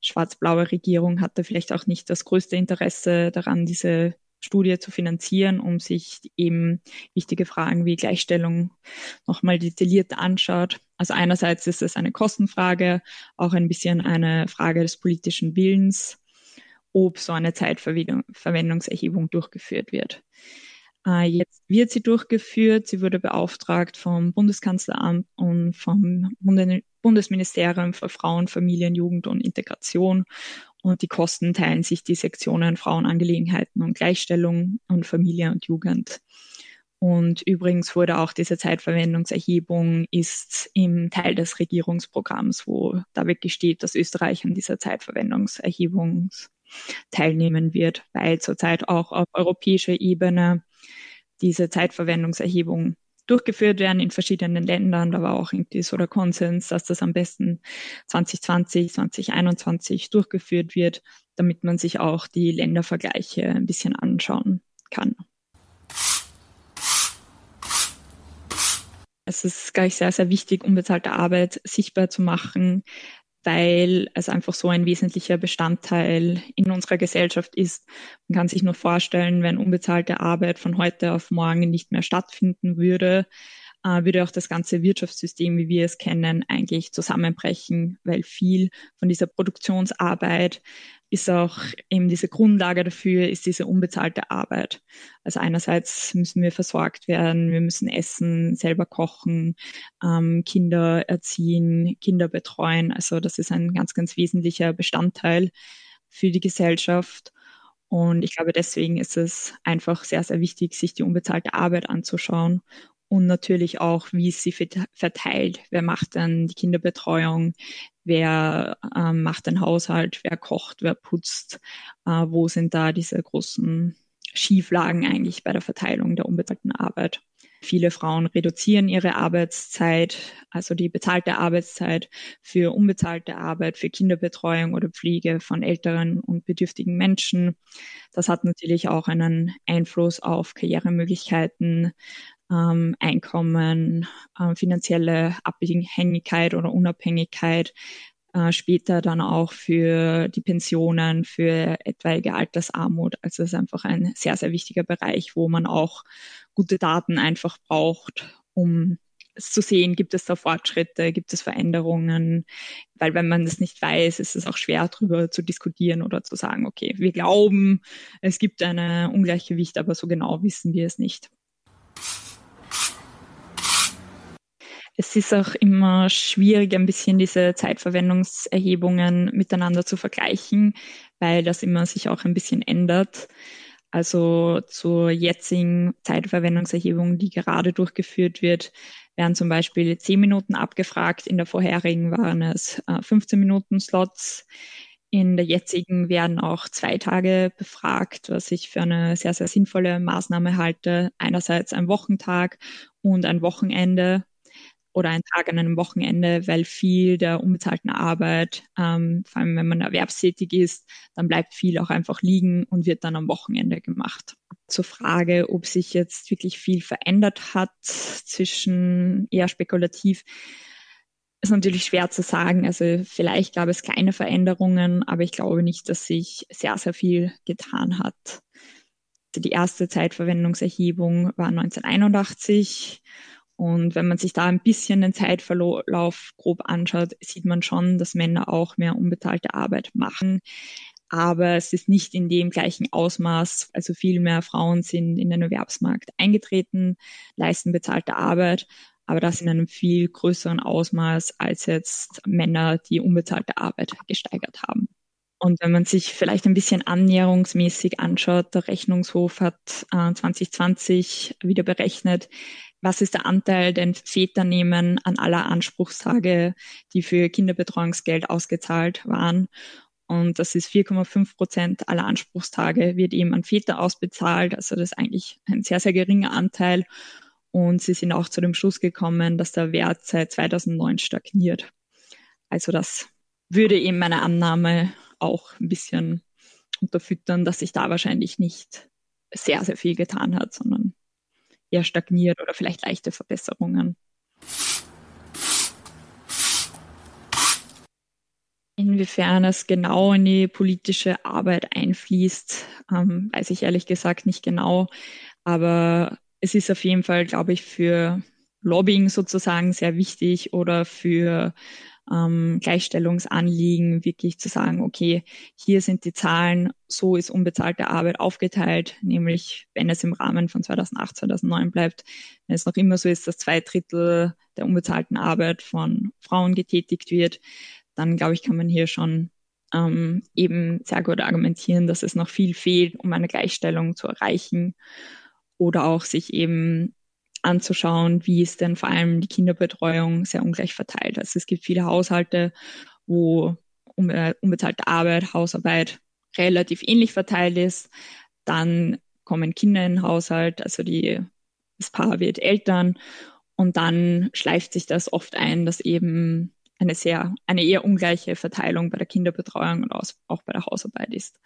schwarz-blaue Regierung hatte vielleicht auch nicht das größte Interesse daran, diese Studie zu finanzieren, um sich eben wichtige Fragen wie Gleichstellung nochmal detailliert anschaut. Also einerseits ist es eine Kostenfrage, auch ein bisschen eine Frage des politischen Willens, ob so eine Zeitverwendungserhebung durchgeführt wird. Jetzt wird sie durchgeführt. Sie wurde beauftragt vom Bundeskanzleramt und vom Bundesministerium für Frauen, Familien, Jugend und Integration. Und die Kosten teilen sich die Sektionen Frauenangelegenheiten und Gleichstellung und Familie und Jugend. Und übrigens wurde auch diese Zeitverwendungserhebung ist im Teil des Regierungsprogramms, wo da wirklich steht, dass Österreich an dieser Zeitverwendungserhebung teilnehmen wird, weil zurzeit auch auf europäischer Ebene diese Zeitverwendungserhebung durchgeführt werden in verschiedenen Ländern. Da war auch irgendwie so der Konsens, dass das am besten 2020, 2021 durchgeführt wird, damit man sich auch die Ländervergleiche ein bisschen anschauen kann. Es ist, glaube ich, sehr, sehr wichtig, unbezahlte Arbeit sichtbar zu machen, weil es einfach so ein wesentlicher Bestandteil in unserer Gesellschaft ist. Man kann sich nur vorstellen, wenn unbezahlte Arbeit von heute auf morgen nicht mehr stattfinden würde, würde auch das ganze Wirtschaftssystem, wie wir es kennen, eigentlich zusammenbrechen, weil viel von dieser Produktionsarbeit ist auch eben diese Grundlage dafür, ist diese unbezahlte Arbeit. Also einerseits müssen wir versorgt werden, wir müssen essen, selber kochen, Kinder erziehen, Kinder betreuen. Also das ist ein ganz, ganz wesentlicher Bestandteil für die Gesellschaft. Und ich glaube, deswegen ist es einfach sehr, sehr wichtig, sich die unbezahlte Arbeit anzuschauen. Und natürlich auch, wie es sie verteilt. Wer macht dann die Kinderbetreuung? Wer macht den Haushalt? Wer kocht? Wer putzt? Wo sind da diese großen Schieflagen eigentlich bei der Verteilung der unbezahlten Arbeit? Viele Frauen reduzieren ihre Arbeitszeit, also die bezahlte Arbeitszeit für unbezahlte Arbeit, für Kinderbetreuung oder Pflege von älteren und bedürftigen Menschen. Das hat natürlich auch einen Einfluss auf Karrieremöglichkeiten, Einkommen, finanzielle Abhängigkeit oder Unabhängigkeit, später dann auch für die Pensionen, für etwaige Altersarmut. Also es ist einfach ein sehr, sehr wichtiger Bereich, wo man auch gute Daten einfach braucht, um zu sehen, gibt es da Fortschritte, gibt es Veränderungen, weil wenn man das nicht weiß, ist es auch schwer darüber zu diskutieren oder zu sagen, okay, wir glauben, es gibt ein Ungleichgewicht, aber so genau wissen wir es nicht. Es ist auch immer schwierig, ein bisschen diese Zeitverwendungserhebungen miteinander zu vergleichen, weil das immer sich auch ein bisschen ändert. Also zur jetzigen Zeitverwendungserhebung, die gerade durchgeführt wird, werden zum Beispiel 10 Minuten abgefragt. In der vorherigen waren es 15-Minuten-Slots. In der jetzigen werden auch 2 Tage befragt, was ich für eine sehr, sehr sinnvolle Maßnahme halte. Einerseits ein Wochentag und ein Wochenende oder ein Tag an einem Wochenende, weil viel der unbezahlten Arbeit, vor allem wenn man erwerbstätig ist, dann bleibt viel auch einfach liegen und wird dann am Wochenende gemacht. Zur Frage, ob sich jetzt wirklich viel verändert hat, zwischen eher spekulativ, ist natürlich schwer zu sagen. Also vielleicht gab es kleine Veränderungen, aber ich glaube nicht, dass sich sehr, sehr viel getan hat. Die erste Zeitverwendungserhebung war 1981. Und wenn man sich da ein bisschen den Zeitverlauf grob anschaut, sieht man schon, dass Männer auch mehr unbezahlte Arbeit machen. Aber es ist nicht in dem gleichen Ausmaß. Also viel mehr Frauen sind in den Erwerbsmarkt eingetreten, leisten bezahlte Arbeit, aber das in einem viel größeren Ausmaß als jetzt Männer, die unbezahlte Arbeit gesteigert haben. Und wenn man sich vielleicht ein bisschen annäherungsmäßig anschaut, der Rechnungshof hat 2020 wieder berechnet, was ist der Anteil, den Väter nehmen an aller Anspruchstage, die für Kinderbetreuungsgeld ausgezahlt waren. Und das ist 4,5% aller Anspruchstage, wird eben an Väter ausbezahlt. Also das ist eigentlich ein sehr, sehr geringer Anteil. Und sie sind auch zu dem Schluss gekommen, dass der Wert seit 2009 stagniert. Also das würde eben meine Annahme auch ein bisschen unterfüttern, dass sich da wahrscheinlich nicht sehr, sehr viel getan hat, sondern eher stagniert oder vielleicht leichte Verbesserungen. In inwiefern es genau in die politische Arbeit einfließt, weiß ich ehrlich gesagt nicht genau. Aber es ist auf jeden Fall, glaube ich, für Lobbying sozusagen sehr wichtig oder für Gleichstellungsanliegen wirklich zu sagen, okay, hier sind die Zahlen, so ist unbezahlte Arbeit aufgeteilt, nämlich wenn es im Rahmen von 2008, 2009 bleibt, wenn es noch immer so ist, dass 2/3 der unbezahlten Arbeit von Frauen getätigt wird, dann glaube ich, kann man hier schon eben sehr gut argumentieren, dass es noch viel fehlt, um eine Gleichstellung zu erreichen oder auch sich eben anzuschauen, wie ist denn vor allem die Kinderbetreuung sehr ungleich verteilt. Also es gibt viele Haushalte, wo unbezahlte Arbeit, Hausarbeit relativ ähnlich verteilt ist. Dann kommen Kinder in den Haushalt, also das Paar wird Eltern und dann schleift sich das oft ein, dass eben eine eher ungleiche Verteilung bei der Kinderbetreuung und auch bei der Hausarbeit ist.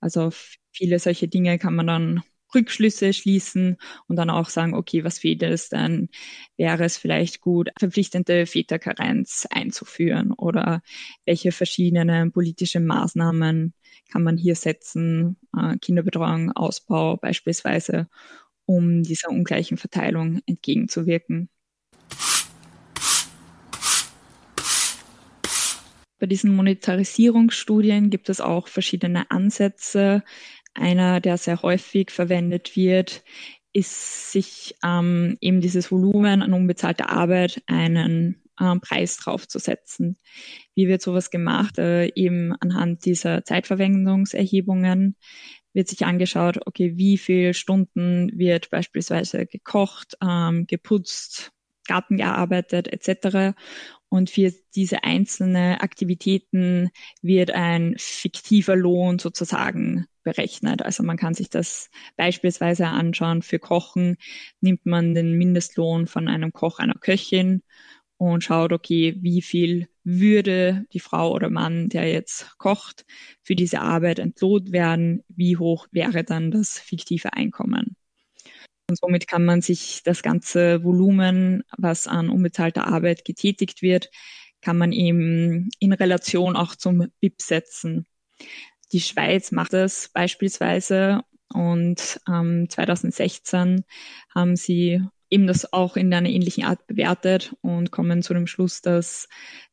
Also auf viele solche Dinge kann man dann Rückschlüsse schließen und dann auch sagen, okay, was fehlt es denn? Wäre es vielleicht gut, verpflichtende Väterkarenz einzuführen oder welche verschiedenen politischen Maßnahmen kann man hier setzen, Kinderbetreuung, Ausbau beispielsweise, um dieser ungleichen Verteilung entgegenzuwirken. Bei diesen Monetarisierungsstudien gibt es auch verschiedene Ansätze. Einer, der sehr häufig verwendet wird, ist, sich eben dieses Volumen an unbezahlter Arbeit einen Preis draufzusetzen. Wie wird sowas gemacht? Eben anhand dieser Zeitverwendungserhebungen wird sich angeschaut, okay, wie viele Stunden wird beispielsweise gekocht, geputzt, Garten gearbeitet etc. Und für diese einzelnen Aktivitäten wird ein fiktiver Lohn sozusagen berechnet. Also man kann sich das beispielsweise anschauen. Für Kochen nimmt man den Mindestlohn von einem Koch, einer Köchin und schaut, okay, wie viel würde die Frau oder Mann, der jetzt kocht, für diese Arbeit entlohnt werden? Wie hoch wäre dann das fiktive Einkommen? Und somit kann man sich das ganze Volumen, was an unbezahlter Arbeit getätigt wird, kann man eben in Relation auch zum BIP setzen. Die Schweiz macht das beispielsweise und 2016 haben sie eben das auch in einer ähnlichen Art bewertet und kommen zu dem Schluss, dass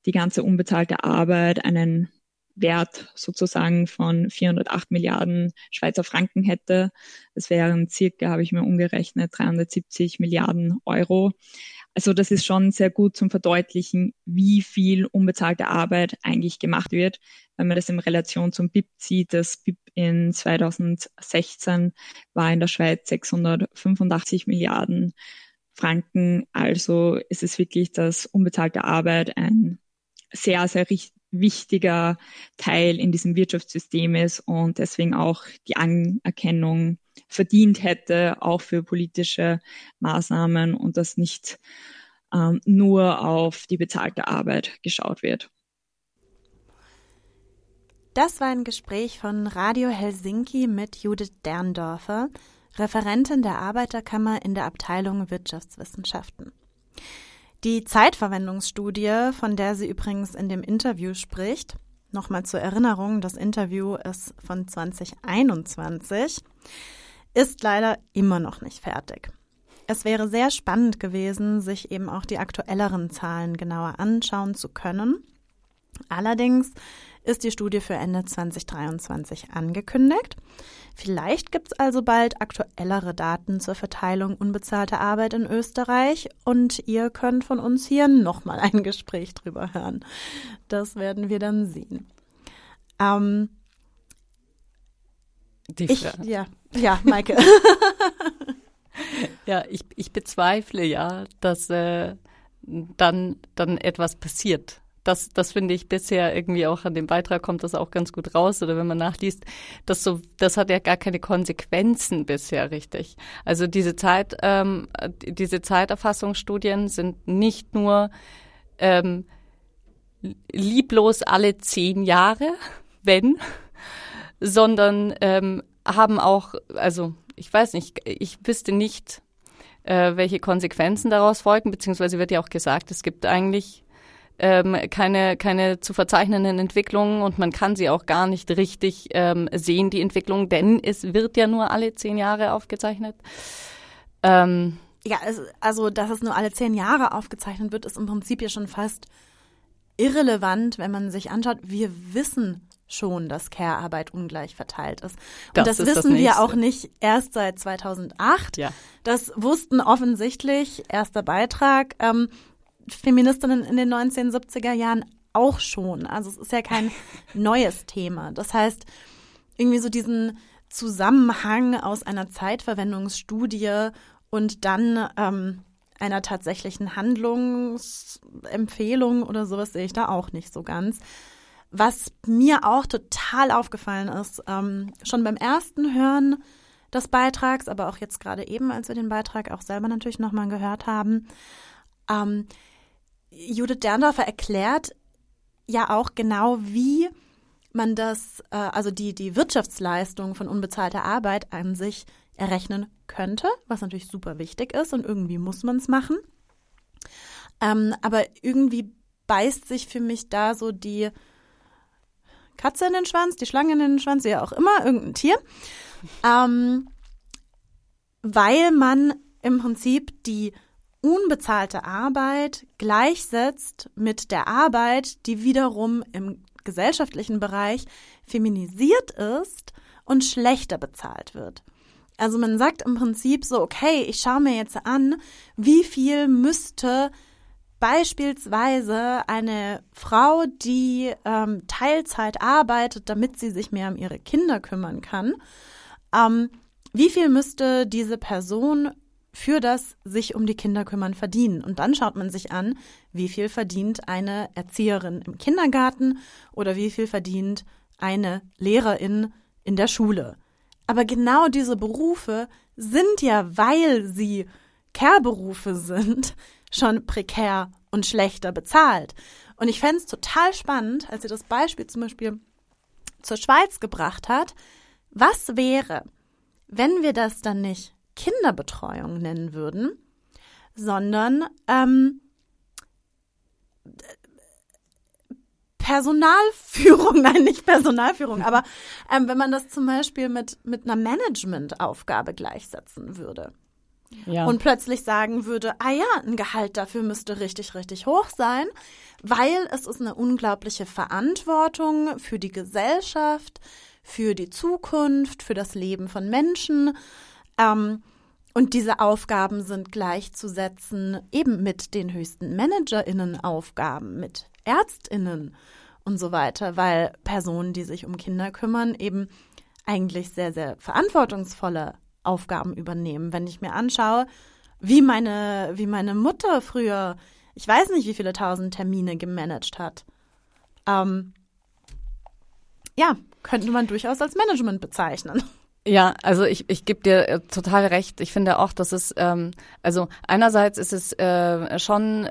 die ganze unbezahlte Arbeit einen Wert sozusagen von 408 Milliarden Schweizer Franken hätte. Das wären circa, habe ich mir umgerechnet, 370 Milliarden Euro. Also das ist schon sehr gut zum Verdeutlichen, wie viel unbezahlte Arbeit eigentlich gemacht wird. Wenn man das in Relation zum BIP zieht, das BIP in 2016 war in der Schweiz 685 Milliarden Franken. Also ist es wirklich, dass unbezahlte Arbeit ein sehr, sehr wichtiger Teil in diesem Wirtschaftssystem ist und deswegen auch die Anerkennung verdient hätte, auch für politische Maßnahmen und dass nicht nur auf die bezahlte Arbeit geschaut wird. Das war ein Gespräch von Radio Helsinki mit Judith Derndorfer, Referentin der Arbeiterkammer in der Abteilung Wirtschaftswissenschaften. Die Zeitverwendungsstudie, von der sie übrigens in dem Interview spricht, nochmal zur Erinnerung, das Interview ist von 2021, ist leider immer noch nicht fertig. Es wäre sehr spannend gewesen, sich eben auch die aktuelleren Zahlen genauer anschauen zu können. Allerdings ist die Studie für Ende 2023 angekündigt. Vielleicht gibt es also bald aktuellere Daten zur Verteilung unbezahlter Arbeit in Österreich und ihr könnt von uns hier nochmal ein Gespräch drüber hören. Das werden wir dann sehen. Maike. Ja, ich bezweifle ja, dass dann etwas passiert. Das finde ich bisher irgendwie auch an dem Beitrag kommt das auch ganz gut raus oder wenn man nachliest, das hat ja gar keine Konsequenzen bisher richtig. Also diese Zeiterfassungsstudien sind nicht nur lieblos alle 10 Jahre, wenn, sondern haben auch, also ich weiß nicht, ich wüsste nicht, welche Konsequenzen daraus folgen, beziehungsweise wird ja auch gesagt, es gibt eigentlich keine zu verzeichnenden Entwicklungen und man kann sie auch gar nicht richtig sehen, die Entwicklung, denn es wird ja nur alle 10 Jahre aufgezeichnet. Ja, also dass es nur alle 10 Jahre aufgezeichnet wird, ist im Prinzip ja schon fast irrelevant, wenn man sich anschaut, wir wissen schon, dass Care-Arbeit ungleich verteilt ist. Und das wissen wir auch nicht erst seit 2008. Ja. Das wussten offensichtlich, erster Beitrag, Feministinnen in den 1970er Jahren auch schon. Also es ist ja kein neues Thema. Das heißt, irgendwie so diesen Zusammenhang aus einer Zeitverwendungsstudie und dann einer tatsächlichen Handlungsempfehlung oder sowas sehe ich da auch nicht so ganz. Was mir auch total aufgefallen ist, schon beim ersten Hören des Beitrags, aber auch jetzt gerade eben, als wir den Beitrag auch selber natürlich nochmal gehört haben, Judith Derndorfer erklärt ja auch genau, wie man das, also die Wirtschaftsleistung von unbezahlter Arbeit an sich errechnen könnte, was natürlich super wichtig ist und irgendwie muss man es machen. Aber irgendwie beißt sich für mich da so die Katze in den Schwanz, die Schlange in den Schwanz, wie auch immer, irgendein Tier, weil man im Prinzip die unbezahlte Arbeit gleichsetzt mit der Arbeit, die wiederum im gesellschaftlichen Bereich feminisiert ist und schlechter bezahlt wird. Also man sagt im Prinzip so, okay, ich schaue mir jetzt an, wie viel müsste beispielsweise eine Frau, die Teilzeit arbeitet, damit sie sich mehr um ihre Kinder kümmern kann, wie viel müsste diese Person für das sich um die Kinder kümmern verdienen. Und dann schaut man sich an, wie viel verdient eine Erzieherin im Kindergarten oder wie viel verdient eine Lehrerin in der Schule. Aber genau diese Berufe sind ja, weil sie Care-Berufe sind, schon prekär und schlechter bezahlt. Und ich fände es total spannend, als sie das Beispiel zum Beispiel zur Schweiz gebracht hat, was wäre, wenn wir das dann nicht Kinderbetreuung nennen würden, sondern Personalführung, nein, nicht Personalführung, aber wenn man das zum Beispiel mit einer Managementaufgabe gleichsetzen würde. Ja. Und plötzlich sagen würde, ah ja, ein Gehalt dafür müsste richtig, richtig hoch sein, weil es ist eine unglaubliche Verantwortung für die Gesellschaft, für die Zukunft, für das Leben von Menschen. Und diese Aufgaben sind gleichzusetzen eben mit den höchsten ManagerInnen-Aufgaben, mit ÄrztInnen und so weiter, weil Personen, die sich um Kinder kümmern, eben eigentlich sehr, sehr verantwortungsvolle Aufgaben übernehmen. Wenn ich mir anschaue, wie meine Mutter früher, ich weiß nicht, wie viele 1000 Termine gemanagt hat, ja, könnte man durchaus als Management bezeichnen. Ja, also ich gebe dir total recht. Ich finde auch, dass es, also einerseits ist es schon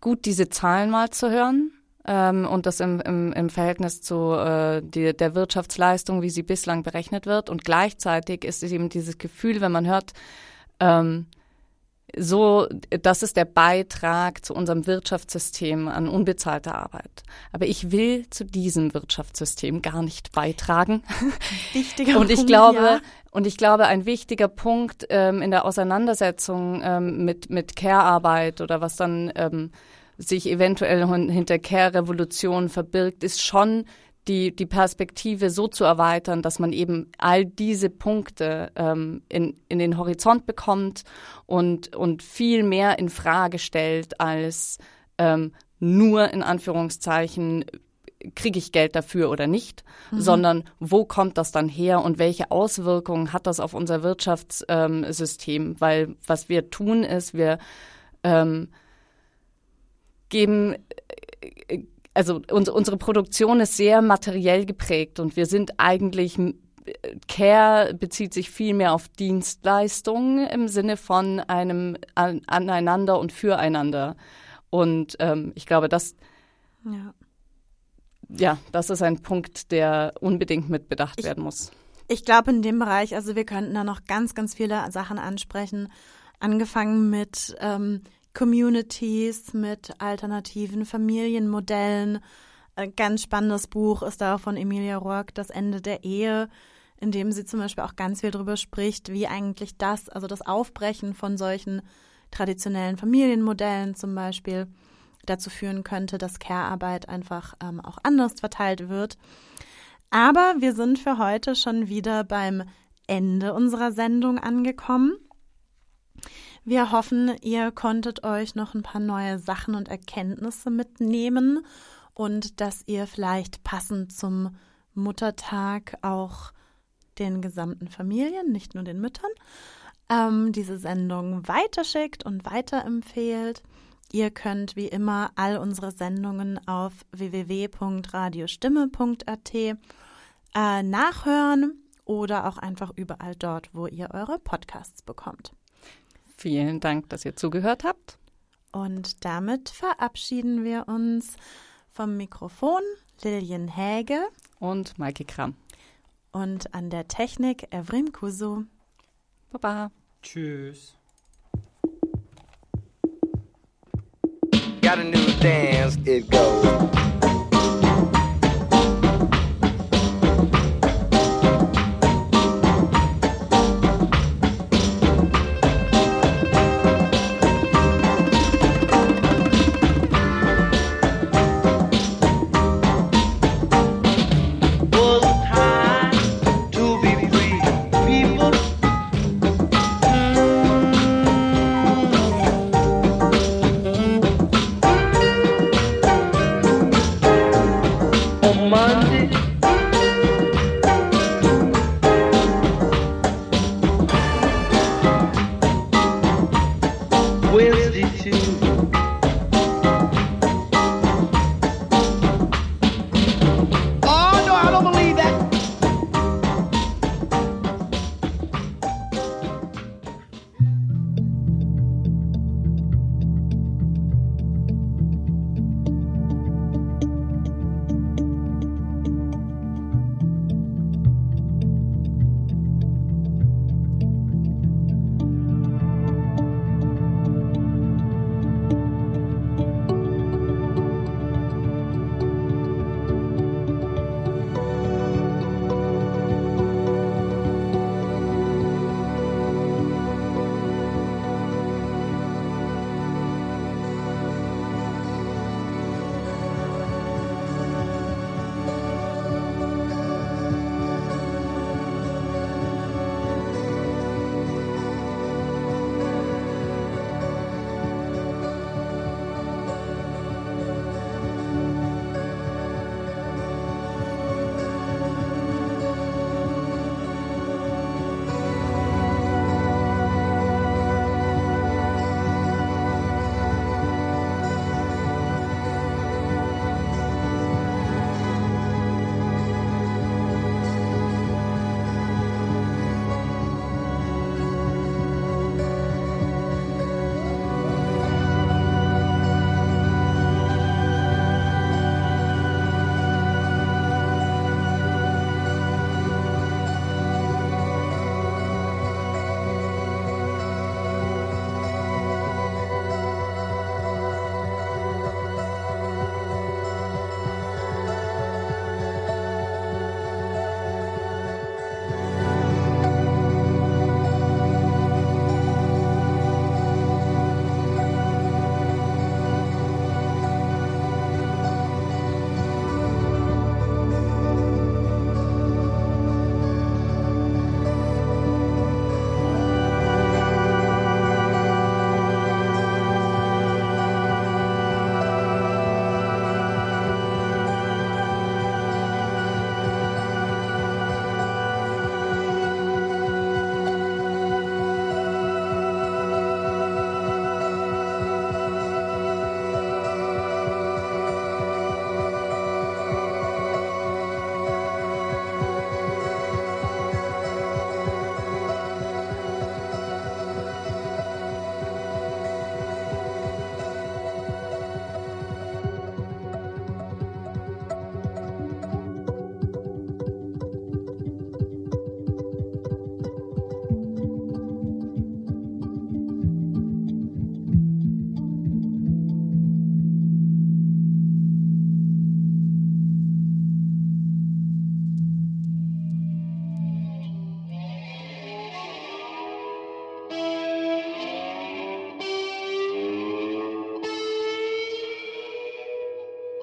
gut, diese Zahlen mal zu hören und das im Verhältnis zu der Wirtschaftsleistung, wie sie bislang berechnet wird. Und gleichzeitig ist es eben dieses Gefühl, wenn man hört, so, das ist der Beitrag zu unserem Wirtschaftssystem an unbezahlter Arbeit. Aber ich will zu diesem Wirtschaftssystem gar nicht beitragen. Wichtiger und ich Punkt, glaube, ja. Und ich glaube, ein wichtiger Punkt in der Auseinandersetzung mit Care-Arbeit oder was dann sich eventuell hinter Care-Revolution verbirgt, ist schon die Perspektive so zu erweitern, dass man eben all diese Punkte in den Horizont bekommt und viel mehr in Frage stellt als nur in Anführungszeichen, kriege ich Geld dafür oder nicht, sondern wo kommt das dann her und welche Auswirkungen hat das auf unser Wirtschaftssystem? Weil was wir tun ist, wir geben also unsere Produktion ist sehr materiell geprägt und wir sind eigentlich, Care bezieht sich viel mehr auf Dienstleistungen im Sinne von einem aneinander und füreinander. Und ich glaube, das, ja, das ist ein Punkt, der unbedingt mitbedacht werden muss. Ich glaube, in dem Bereich, also wir könnten da noch ganz, ganz viele Sachen ansprechen, angefangen mit Communities, mit alternativen Familienmodellen. Ein ganz spannendes Buch ist da von Emilia Rourke, Das Ende der Ehe, in dem sie zum Beispiel auch ganz viel darüber spricht, wie eigentlich das, also das Aufbrechen von solchen traditionellen Familienmodellen zum Beispiel, dazu führen könnte, dass Care-Arbeit einfach auch anders verteilt wird. Aber wir sind für heute schon wieder beim Ende unserer Sendung angekommen. Wir hoffen, ihr konntet euch noch ein paar neue Sachen und Erkenntnisse mitnehmen und dass ihr vielleicht passend zum Muttertag auch den gesamten Familien, nicht nur den Müttern, diese Sendung weiterschickt und weiterempfehlt. Ihr könnt wie immer all unsere Sendungen auf www.radiostimme.at nachhören oder auch einfach überall dort, wo ihr eure Podcasts bekommt. Vielen Dank, dass ihr zugehört habt. Und damit verabschieden wir uns vom Mikrofon Lilian Häge und Maike Kram. Und an der Technik Evrim Kuzu. Baba. Tschüss. Got a new dance, it goes. Monday.